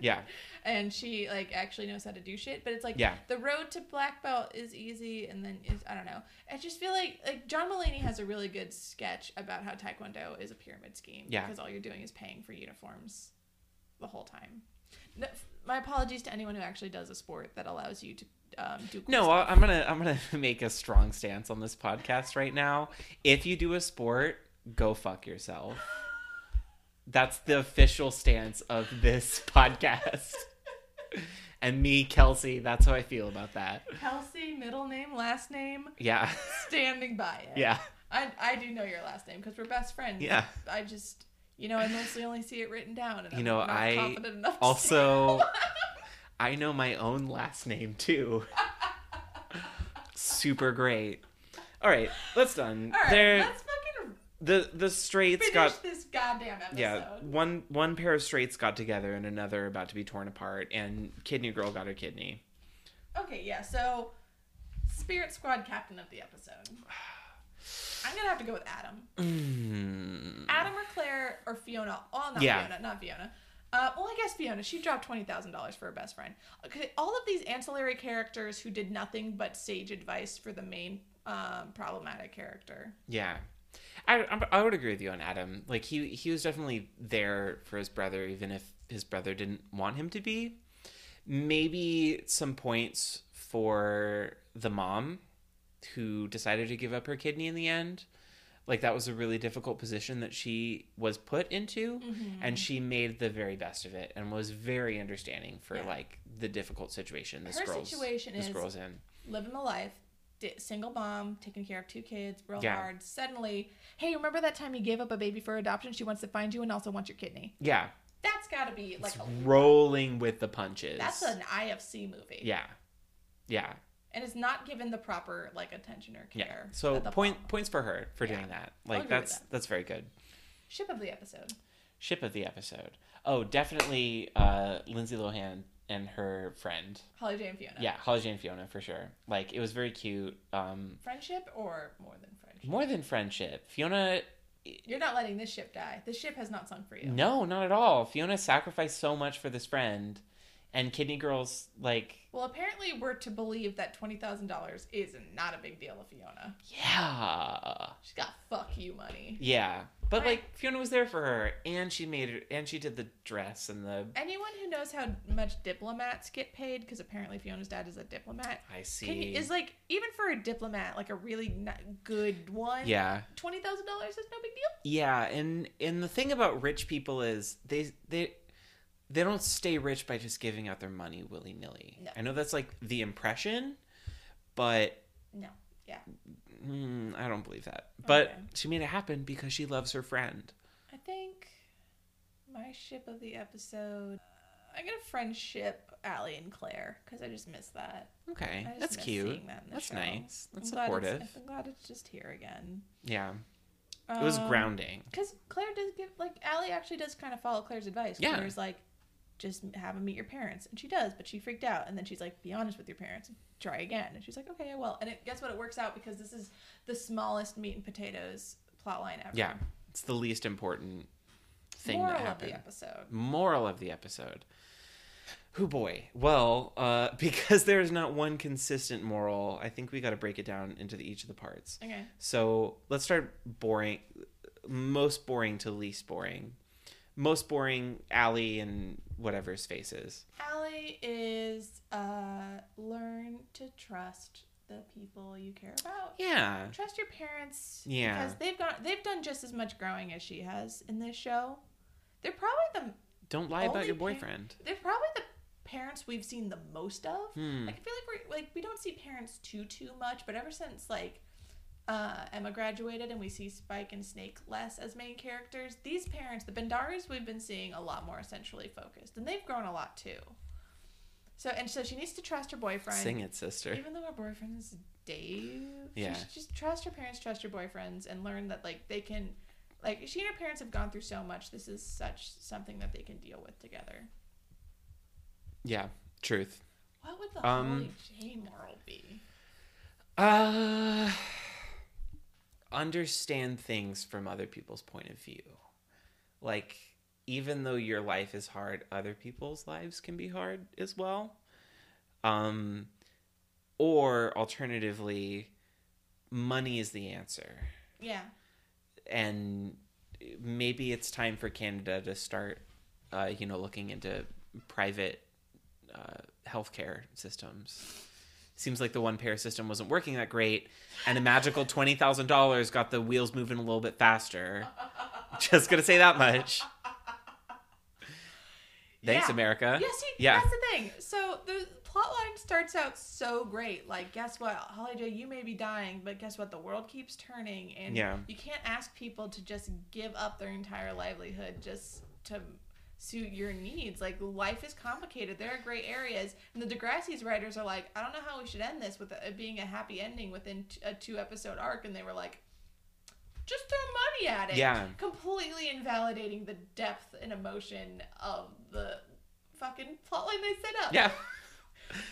Yeah. And she, like, actually knows how to do shit. But it's like, the road to black belt is easy, and then I don't know. I just feel like John Mulaney has a really good sketch about how taekwondo is a pyramid scheme. Yeah. Because all you're doing is paying for uniforms the whole time. No, my apologies to anyone who actually does a sport that allows you to do cool stuff. I'm gonna make a strong stance on this podcast right now. If you do a sport, go fuck yourself. That's the official stance of this podcast. And me, Kelsey, that's how I feel about that. Kelsey, middle name, last name. Yeah. Standing by it. Yeah. I do know your last name because we're best friends. Yeah. I just, I mostly only see it written down. And I'm not confident enough to see it. I know my own last name too. Super great. All right. That's done. All right. That's fun. The straights finish got this goddamn episode. Yeah, one pair of straights got together and another about to be torn apart, and Kidney Girl got her kidney. Okay, yeah. So, Spirit Squad captain of the episode. I'm gonna have to go with Adam. Adam or Claire or Fiona? Not Fiona. Well, I guess Fiona. She dropped $20,000 for her best friend. Okay, all of these ancillary characters who did nothing but sage advice for the main problematic character. Yeah. I would agree with you on Adam. Like, he was definitely there for his brother, even if his brother didn't want him to be. Maybe some points for the mom who decided to give up her kidney in the end. Like, that was a really difficult position that she was put into, and she made the very best of it and was very understanding for, like, the difficult situation this girl's in. Living the life. Single mom, taking care of two kids, real hard. Suddenly, hey, remember that time you gave up a baby for adoption? She wants to find you and also wants your kidney. Yeah. That's got to be like rolling with the punches. That's an IFC movie. Yeah. Yeah. And it's not given the proper, like, attention or care. Yeah. So points for her for doing that. Like, that's very good. Ship of the episode. Oh, definitely Lindsay Lohan and her friend. Holly J and Fiona. Yeah, Holly J and Fiona, for sure. Like, it was very cute. Friendship or more than friendship? More than friendship. Fiona... You're not letting this ship die. The ship has not sunk for you. No, not at all. Fiona sacrificed so much for this friend, and Kidney Girls, like... Well, apparently we're to believe that $20,000 is not a big deal to Fiona. Yeah. She's got fuck you money. Yeah. But, right. Like, Fiona was there for her, and she made it, and she did the dress and the... Anyone who knows how much diplomats get paid, because apparently Fiona's dad is a diplomat. I see. Is, like, even for a diplomat, like, a really good one, yeah, $20,000 is no big deal. Yeah, and the thing about rich people is they don't stay rich by just giving out their money willy-nilly. No. I know that's, like, the impression, but... No, yeah. I don't believe that. But okay. She made it happen because she loves her friend. I think my ship of the episode... I'm going to friendship Allie and Claire because I just miss that. Okay. That's cute. That that's show. Nice. That's supportive. I'm glad it's just here again. Yeah. It was grounding. Because Claire does give... Like, Allie actually does kind of follow Claire's advice. Yeah. Claire's like, just have them meet your parents. And she does, but she freaked out. And then she's like, be honest with your parents. Try again. And she's like, okay, I will. And guess what? It works out because this is the smallest meat and potatoes plotline ever. Yeah. It's the least important thing that happened. Moral of the episode. Oh boy. Well, because there's not one consistent moral, I think we got to break it down into each of the parts. Okay. So let's start boring. Most boring to least boring. Most boring, Allie and whatever his face is. Allie is learn to trust the people you care about. Yeah. Trust your parents. Yeah. Because they've done just as much growing as she has in this show. They're probably the Don't lie about your boyfriend. They're probably the parents we've seen the most of. Like, I feel like we don't see parents too much, but ever since like Emma graduated and we see Spike and Snake less as main characters, these parents, the Bendaris, we've been seeing a lot more essentially focused, and they've grown a lot too. So she needs to trust her boyfriend. Sing it, sister. Even though her boyfriend is Dave, yeah, she should just trust her parents, trust your boyfriends, and learn that like they can, like she and her parents have gone through so much. This is something that they can deal with together. Yeah, truth. What would the Holly J moral be? Understand things from other people's point of view. Like, even though your life is hard, other people's lives can be hard as well. Or alternatively, money is the answer. Yeah. And maybe it's time for Canada to start, looking into private healthcare systems. Seems like the one-payer system wasn't working that great, and a magical $20,000 got the wheels moving a little bit faster. Just gonna say that much. Thanks, yeah. America. Yeah, see, yeah. That's the thing. So the plot line starts out so great. Like, guess what, Holly J, you may be dying, but guess what? The world keeps turning, and you can't ask people to just give up their entire livelihood just to... suit your needs. Like, life is complicated. There are gray areas, and the Degrassi's writers are like, I don't know how we should end this with it being a happy ending within a 2-episode arc, and they were like, just throw money at it. Yeah, completely invalidating the depth and emotion of the fucking plotline they set up. Yeah.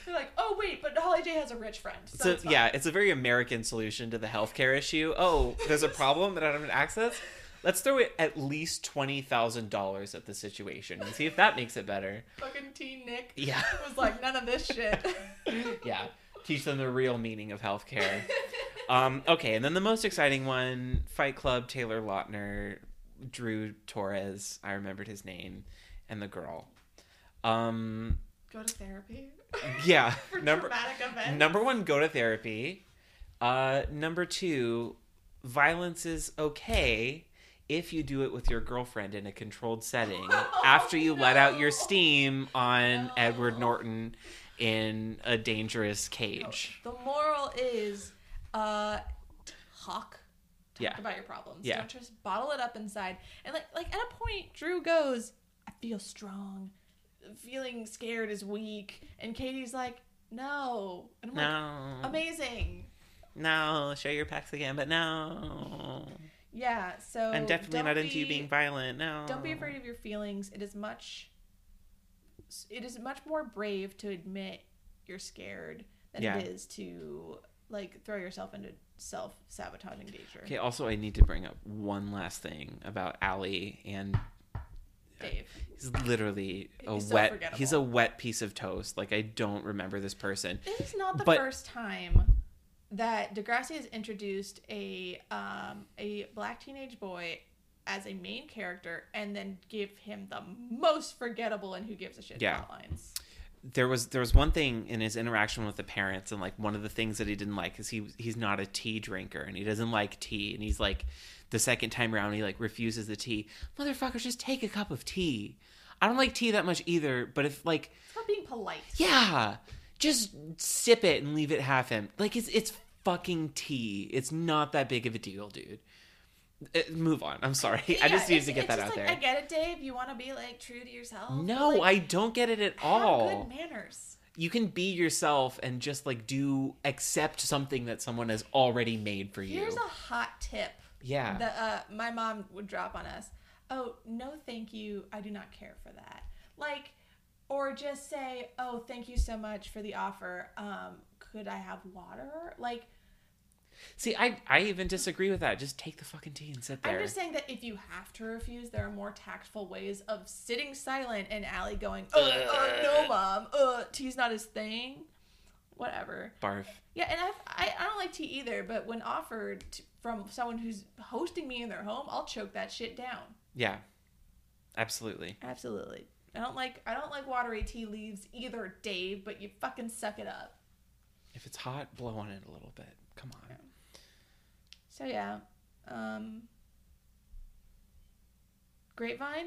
They're like, oh wait, but Holly J has a rich friend. So it's yeah, it's a very American solution to the healthcare issue. Oh, there's a problem that I don't have access. Let's throw it at least $20,000 at the situation and see if that makes it better. Fucking Teen Nick. Yeah. Was like, none of this shit. Yeah. Teach them the real meaning of healthcare. Okay, and then the most exciting one, Fight Club, Taylor Lautner, Drew Torres, I remembered his name, and the girl. Go to therapy? Yeah. For traumatic events. Number one, go to therapy. Number two, violence is okay... if you do it with your girlfriend in a controlled setting after you let out your steam on Edward Norton in a dangerous cage. No. The moral is talk about your problems. Yeah. Don't just bottle it up inside. And like at a point, Drew goes, I feel strong. Feeling scared is weak. And Katie's like, no. And I'm like, amazing. No, show your pecs again, but no. Yeah, so... I'm definitely not into you being violent, no. Don't be afraid of your feelings. It is much it is much more brave to admit you're scared than it is to like throw yourself into self-sabotaging danger. Okay, also I need to bring up one last thing about Allie and Dave. He's literally a wet piece of toast. Like, I don't remember this person. This is not the first time that Degrassi has introduced a black teenage boy as a main character and then give him the most forgettable and who gives a shit plot lines. There was one thing in his interaction with the parents, and like one of the things that he didn't like is he's not a tea drinker and he doesn't like tea, and he's like the second time around he like refuses the tea. Motherfuckers, just take a cup of tea. I don't like tea that much either, but if like it's not being polite. Yeah. Just sip it and leave it half empty. Like it's fucking tea. It's not that big of a deal, dude. Move on. I'm sorry. Yeah, I just needed to get that out there. I get it, Dave. You want to be like true to yourself. No, I don't get it at all. Have good manners. You can be yourself and just like accept something that someone has already made for you. Here's a hot tip. Yeah. That my mom would drop on us. Oh, no, thank you. I do not care for that. Like, or just say, oh, thank you so much for the offer. Could I have water? Like. See, I even disagree with that. Just take the fucking tea and sit there. I'm just saying that if you have to refuse, there are more tactful ways of sitting silent and Allie going, no, Mom, tea's not his thing. Whatever. Barf. Yeah, and I don't like tea either, but when offered from someone who's hosting me in their home, I'll choke that shit down. Yeah, absolutely. Absolutely. I don't like watery tea leaves either, Dave, but you fucking suck it up. If it's hot, blow on it a little bit. Come on. Yeah. So yeah, grapevine.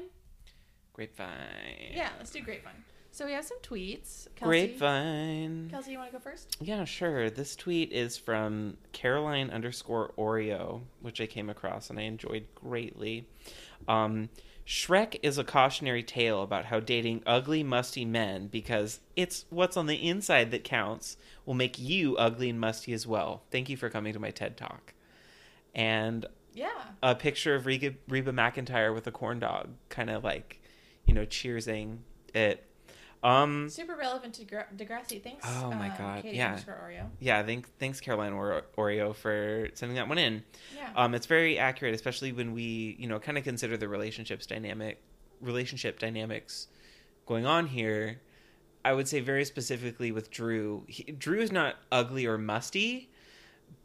Yeah, let's do grapevine. So we have some tweets. Kelsey, you want to go first? Yeah, sure. This tweet is from Caroline_Oreo, which I came across and I enjoyed greatly. Shrek is a cautionary tale about how dating ugly, musty men, because it's what's on the inside that counts, will make you ugly and musty as well. Thank you for coming to my TED Talk. And a picture of Reba McEntire with a corn dog, kind of like, you know, cheersing it. Super relevant to Degrassi. Thanks. Oh my God. Katie, yeah. Oreo. Yeah. Thanks Caroline Oreo for sending that one in. Yeah. It's very accurate, especially when we, you know, kind of consider the relationship dynamics going on here. I would say very specifically with Drew. Drew is not ugly or musty,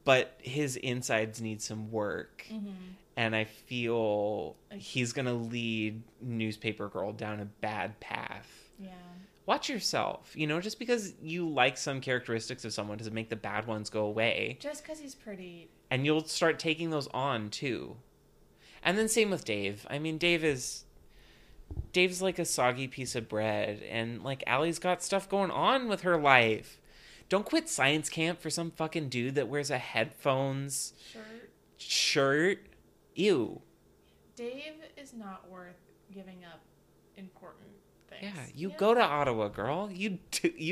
but his insides need some work. Mm-hmm. And I feel he's going to lead Newspaper Girl down a bad path. Yeah. Watch yourself. You know, just because you like some characteristics of someone doesn't make the bad ones go away. Just because he's pretty. And you'll start taking those on, too. And then same with Dave. I mean, Dave's like a soggy piece of bread. And, like, Allie's got stuff going on with her life. Don't quit science camp for some fucking dude that wears a headphones shirt. Ew. Dave is not worth giving up important things. Yeah, you go to Ottawa, girl. You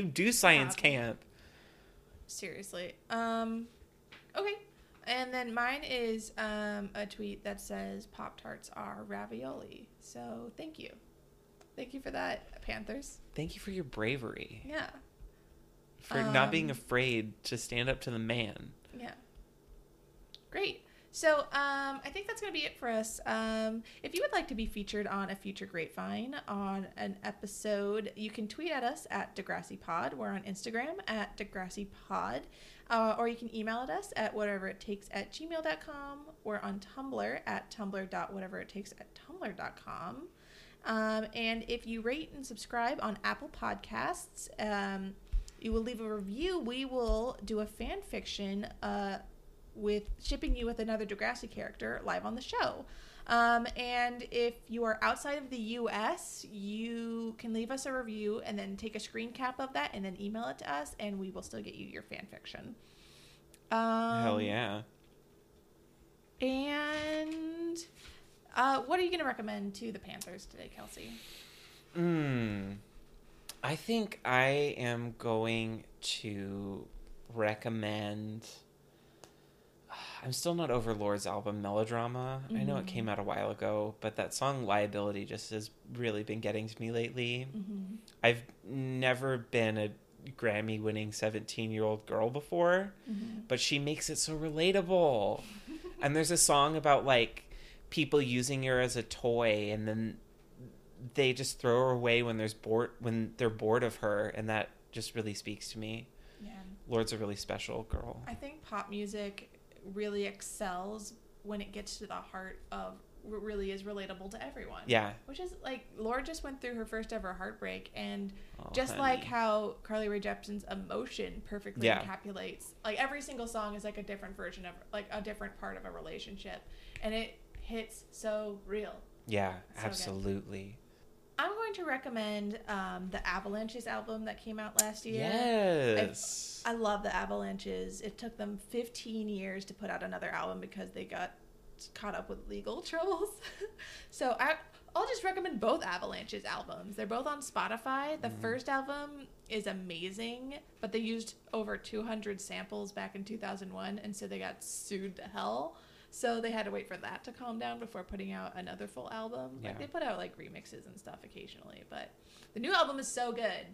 do science camp. Seriously. Okay. And then mine is a tweet that says Pop-Tarts are ravioli. So thank you. Thank you for that, Panthers. Thank you for your bravery. Yeah. For not being afraid to stand up to the man. Yeah. Great. So I think that's going to be it for us. If you would like to be featured on a future Grapevine on an episode, you can tweet at us at DegrassiPod. We're on Instagram at DegrassiPod. Or you can email at us at whateverittakes@gmail.com. We're on Tumblr at tumblr.whateverittakes@tumblr.com. And if you rate and subscribe on Apple Podcasts, you will leave a review. We will do a fan fiction with shipping you with another Degrassi character live on the show. And if you are outside of the U.S., you can leave us a review and then take a screen cap of that and then email it to us, and we will still get you your fan fiction. Hell yeah. And what are you going to recommend to the Panthers today, Kelsey? I think I am going to recommend... I'm still not over Lord's album, Melodrama. Mm-hmm. I know it came out a while ago, but that song Liability just has really been getting to me lately. Mm-hmm. I've never been a Grammy-winning 17-year-old girl before, mm-hmm. but she makes it so relatable. And there's a song about, like, people using her as a toy, and then they just throw her away when they're bored of her, and that just really speaks to me. Yeah. Lord's a really special girl. I think pop music really excels when it gets to the heart of what really is relatable to everyone. Yeah. Which is, like, Lorde just went through her first ever heartbreak, and like how Carly Rae Jepsen's emotion perfectly encapsulates, like, every single song is like a different version of, like, a different part of a relationship, and it hits so real. Yeah, so absolutely. Good. I'm going to recommend the Avalanches album that came out last year. Yes. I love the Avalanches. It took them 15 years to put out another album because they got caught up with legal troubles. So I'll just recommend both Avalanches albums. They're both on Spotify. The first album is amazing, but they used over 200 samples back in 2001, and so they got sued to hell. So they had to wait for that to calm down before putting out another full album. Yeah. Like, they put out, like, remixes and stuff occasionally, but the new album is so good.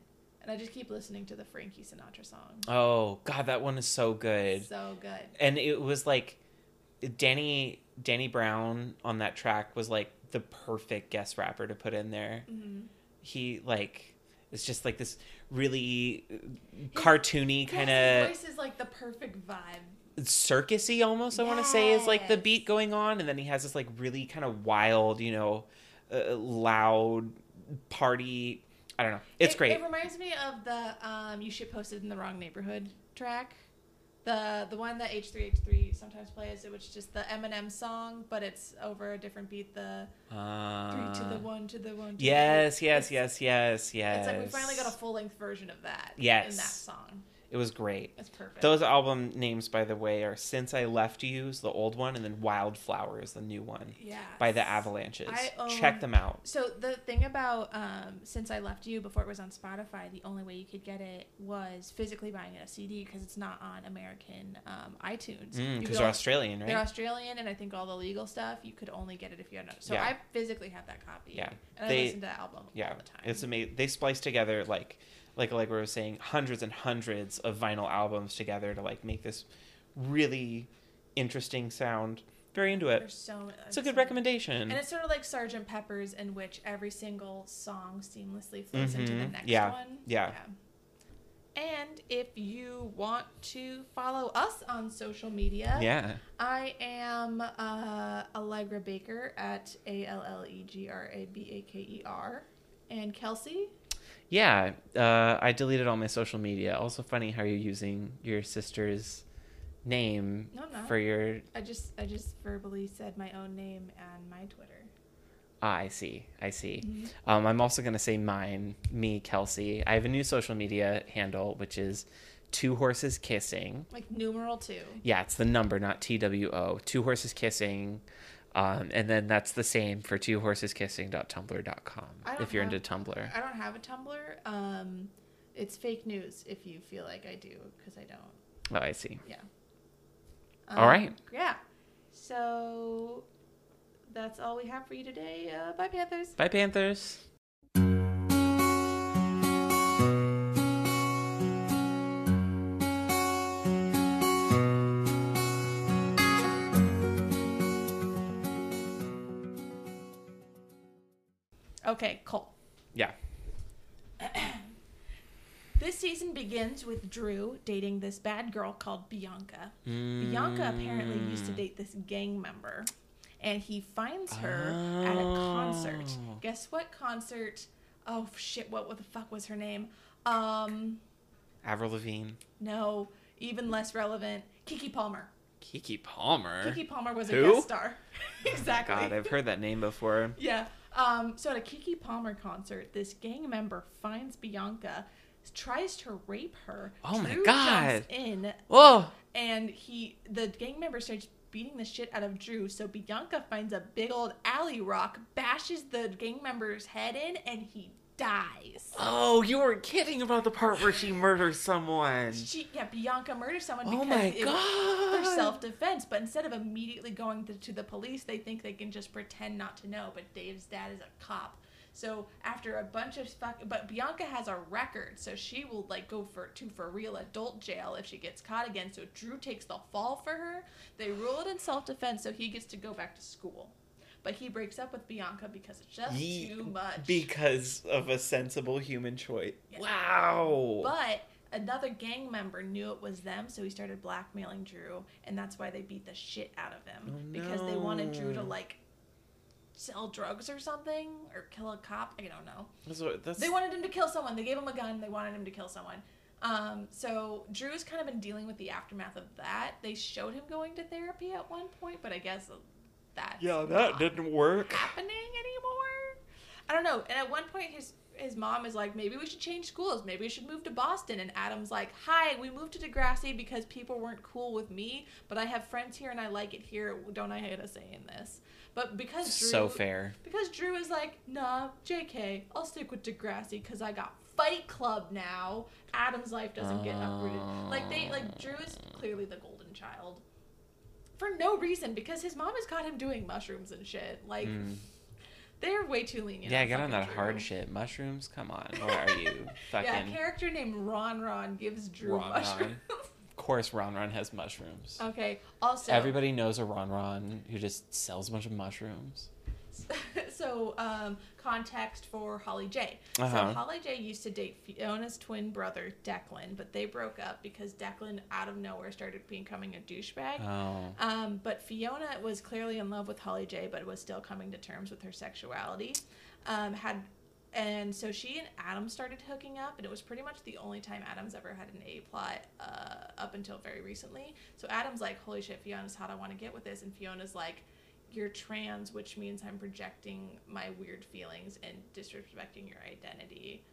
And I just keep listening to the Frankie Sinatra song. Oh, God, that one is so good. So good. And it was, like, Danny Brown on that track was, like, the perfect guest rapper to put in there. Mm-hmm. He, like... It's just, like, this really cartoony kind of... His voice is, like, the perfect vibe. Circusy almost, I want to say, is, like, the beat going on. And then he has this, like, really kind of wild, you know, loud party. I don't know. It's great. It reminds me of the You Shit Posted in the Wrong Neighborhood track. The one that H3H3 sometimes plays, which is just the Eminem song, but it's over a different beat. The three to the one to the one. To yes, the one. Yes. It's like we finally got a full length version of that. Yes. In that song. It was great. It's perfect. Those album names, by the way, are Since I Left You is the old one, and then Wildflower is the new one. Yeah. By the Avalanches. Check them out. So the thing about Since I Left You, before it was on Spotify, the only way you could get it was physically buying it a CD because it's not on American iTunes. Because they're Australian, right? They're Australian, and I think all the legal stuff, you could only get it if you had no. So I physically have that copy. Yeah. And I listen to that album all the time. It's amazing. They splice together, like we were saying, hundreds and hundreds of vinyl albums together to, like, make this really interesting sound. Very into it. It's a good recommendation. And it's sort of like Sgt. Pepper's, in which every single song seamlessly flows into the next one. Yeah. And if you want to follow us on social media, I am Allegra Baker at ALLEGRABAKER, and Kelsey. Yeah, I deleted all my social media. Also funny how you're using your sister's name for your... I just verbally said my own name on my Twitter. Ah, I see. Mm-hmm. I'm also going to say mine, me, Kelsey. I have a new social media handle, which is Two Horses Kissing. Like numeral 2. Yeah, it's the number, not TWO. Two Horses Kissing. And then that's the same for twohorseskissing.tumblr.com if you're into Tumblr. I don't have a Tumblr. It's fake news if you feel like I do, because I don't. Oh, I see. Yeah. All right. Yeah. So that's all we have for you today. Bye, Panthers. Bye, Panthers. Okay, Cole. Yeah. This season begins with Drew dating this bad girl called Bianca. Bianca apparently used to date this gang member, and he finds her at a concert. Guess what concert? Oh, shit, what the fuck was her name? Avril Lavigne. No, even less relevant. Keke Palmer. Keke Palmer? Keke Palmer was a guest star. Exactly. Oh God, I've heard that name before. Yeah. So at a Keke Palmer concert, this gang member finds Bianca, tries to rape her. Oh my God! Jumps in. Whoa! And the gang member starts beating the shit out of Drew. So Bianca finds a big old alley rock, bashes the gang member's head in, and he dies. Oh, you were kidding about the part where she murders someone. Bianca murders someone because it was for self-defense, but instead of immediately going to the police, they think they can just pretend not to know, but Dave's dad is a cop. So after a bunch of but Bianca has a record, so she will like go for real adult jail if she gets caught again. So Drew takes the fall for her. They rule it in self-defense, so he gets to go back to school. But he breaks up with Bianca because it's just too much. Because of a sensible human choice. Yes. Wow. But another gang member knew it was them, so he started blackmailing Drew, and that's why they beat the shit out of him. Oh, no. Because they wanted Drew to, like, sell drugs or something, or kill a cop. I don't know. They wanted him to kill someone. They gave him a gun. They wanted him to kill someone. So Drew's kind of been dealing with the aftermath of that. They showed him going to therapy at one point, but I guess that didn't work. Happening anymore? I don't know. And at one point, his mom is like, maybe we should change schools. Maybe we should move to Boston. And Adam's like, hi, we moved to Degrassi because people weren't cool with me, but I have friends here and I like it here. Don't I hate a say in this? But because Drew... So fair. Because Drew is like, nah, JK, I'll stick with Degrassi because I got Fight Club now. Adam's life doesn't get uprooted. Like Drew is clearly the golden child. For no reason, because his mom has caught him doing mushrooms and shit. Like... Mm. They're way too lenient. Yeah, get on that Drew. Hard shit. Mushrooms? Come on. Where are you? Fucking... Yeah, a character named Ron gives Drew mushrooms. Of course Ron has mushrooms. Okay, also... Everybody knows a Ron who just sells a bunch of mushrooms. So, context for Holly J. Uh-huh. So, Holly J used to date Fiona's twin brother, Declan, but they broke up because Declan, out of nowhere, started becoming a douchebag. Oh. But Fiona was clearly in love with Holly J, but was still coming to terms with her sexuality. And so she and Adam started hooking up, and it was pretty much the only time Adam's ever had an A-plot up until very recently. So, Adam's like, holy shit, Fiona's hot, I want to get with this. And Fiona's like, you're trans, which means I'm projecting my weird feelings and disrespecting your identity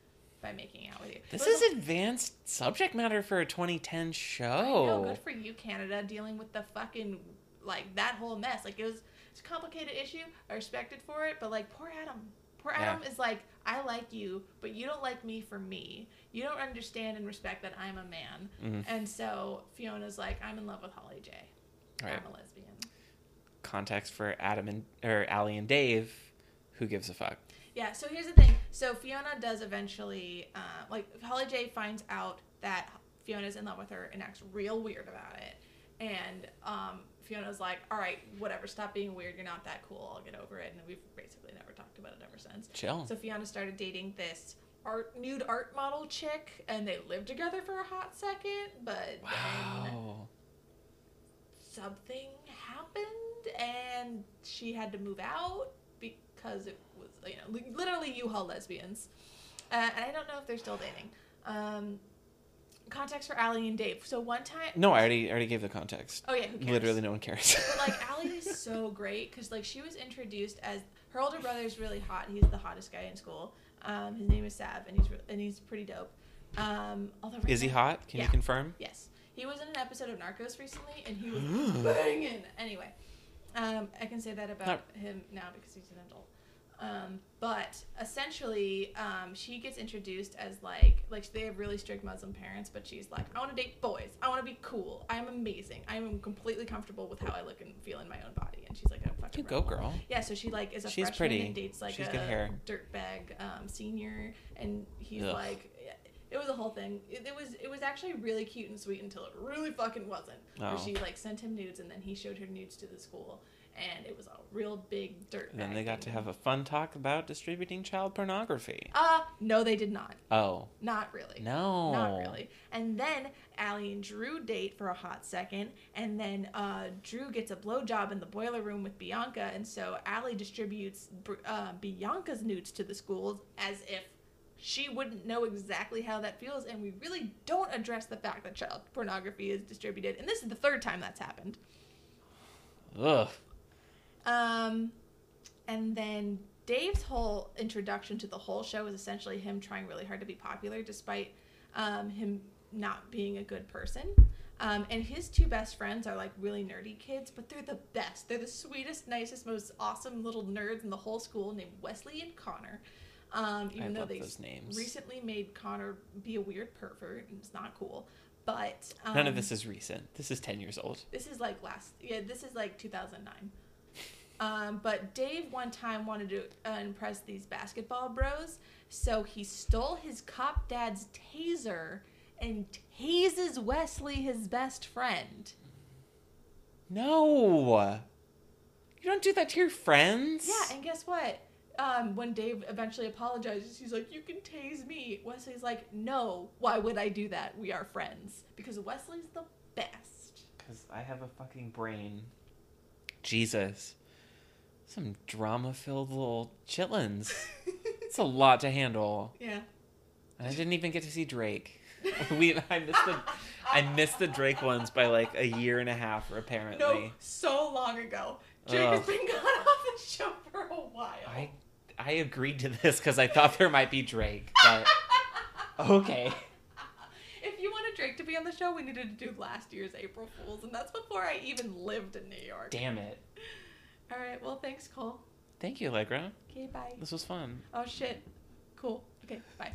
by making out with you. This is advanced subject matter for a 2010 show. I know, good for you, Canada, dealing with the fucking, like, that whole mess. Like, it's a complicated issue. I respect it for it, but, like, poor Adam. Poor Adam is like, I like you, but you don't like me for me. You don't understand and respect that I'm a man. Mm-hmm. And so Fiona's like, I'm in love with Holly J. All right. I'm a lesbian. Context for Allie and Dave, who gives a fuck? Yeah, so here's the thing. So Fiona does eventually, Holly J finds out that Fiona's in love with her and acts real weird about it. And Fiona's like, all right, whatever, stop being weird. You're not that cool. I'll get over it. And we've basically never talked about it ever since. Chill. So Fiona started dating this nude art model chick, and they lived together for a hot second, but wow. Then something happened. And she had to move out because it was, you know, literally U-Haul lesbians. And I don't know if they're still dating. Context for Allie and Dave. So one time... No, I already gave the context. Oh, yeah, who cares? Literally no one cares. But, like, Allie is so great because, like, she was introduced as... Her older brother's really hot. He's the hottest guy in school. His name is Sav, and he's pretty dope. Is he hot? Can you confirm? Yes. He was in an episode of Narcos recently, and he was banging. Anyway... I can say that about him now because he's an adult. But essentially, she gets introduced as like they have really strict Muslim parents, but she's like, I want to date boys. I want to be cool. I'm amazing. I'm completely comfortable with how I look and feel in my own body. And she's like, I'm fucking go, girl. Yeah. So she like is a freshman pretty. And dates like a dirtbag senior, and he's ugh. Like. It was a whole thing. It was actually really cute and sweet until it really fucking wasn't. Oh. Where she like sent him nudes and then he showed her nudes to the school and it was a real big dirt. And then they got to have a fun talk about distributing child pornography. No, they did not. Oh. Not really. No. Not really. And then Allie and Drew date for a hot second, and then Drew gets a blowjob in the boiler room with Bianca, and so Allie distributes Bianca's nudes to the schools as if she wouldn't know exactly how that feels, and we really don't address the fact that child pornography is distributed. And this is the third time that's happened. Ugh. And then Dave's whole introduction to the whole show is essentially him trying really hard to be popular despite him not being a good person. And his two best friends are, like, really nerdy kids, but they're the best. They're the sweetest, nicest, most awesome little nerds in the whole school named Wesley and Connor. Even I though they recently made Connor be a weird pervert, and it's not cool. But none of this is recent. This is 10 years old. This is like 2009. But Dave one time wanted to impress these basketball bros, so he stole his cop dad's taser and tases Wesley, his best friend. No. You don't do that to your friends. Yeah, and guess what? When Dave eventually apologizes, he's like, you can tase me. Wesley's like, no, why would I do that? We are friends. Because Wesley's the best. Because I have a fucking brain. Jesus. Some drama-filled little chitlins. It's a lot to handle. Yeah. And I didn't even get to see Drake. I missed the Drake ones by like a year and a half, apparently. No, so long ago. Drake has been gone off the show for a while. I agreed to this because I thought there might be Drake. But okay. If you wanted Drake to be on the show, we needed to do last year's April Fools, and that's before I even lived in New York. Damn it. All right. Well, thanks, Cole. Thank you, Allegra. Okay, bye. This was fun. Oh, shit. Cool. Okay, bye.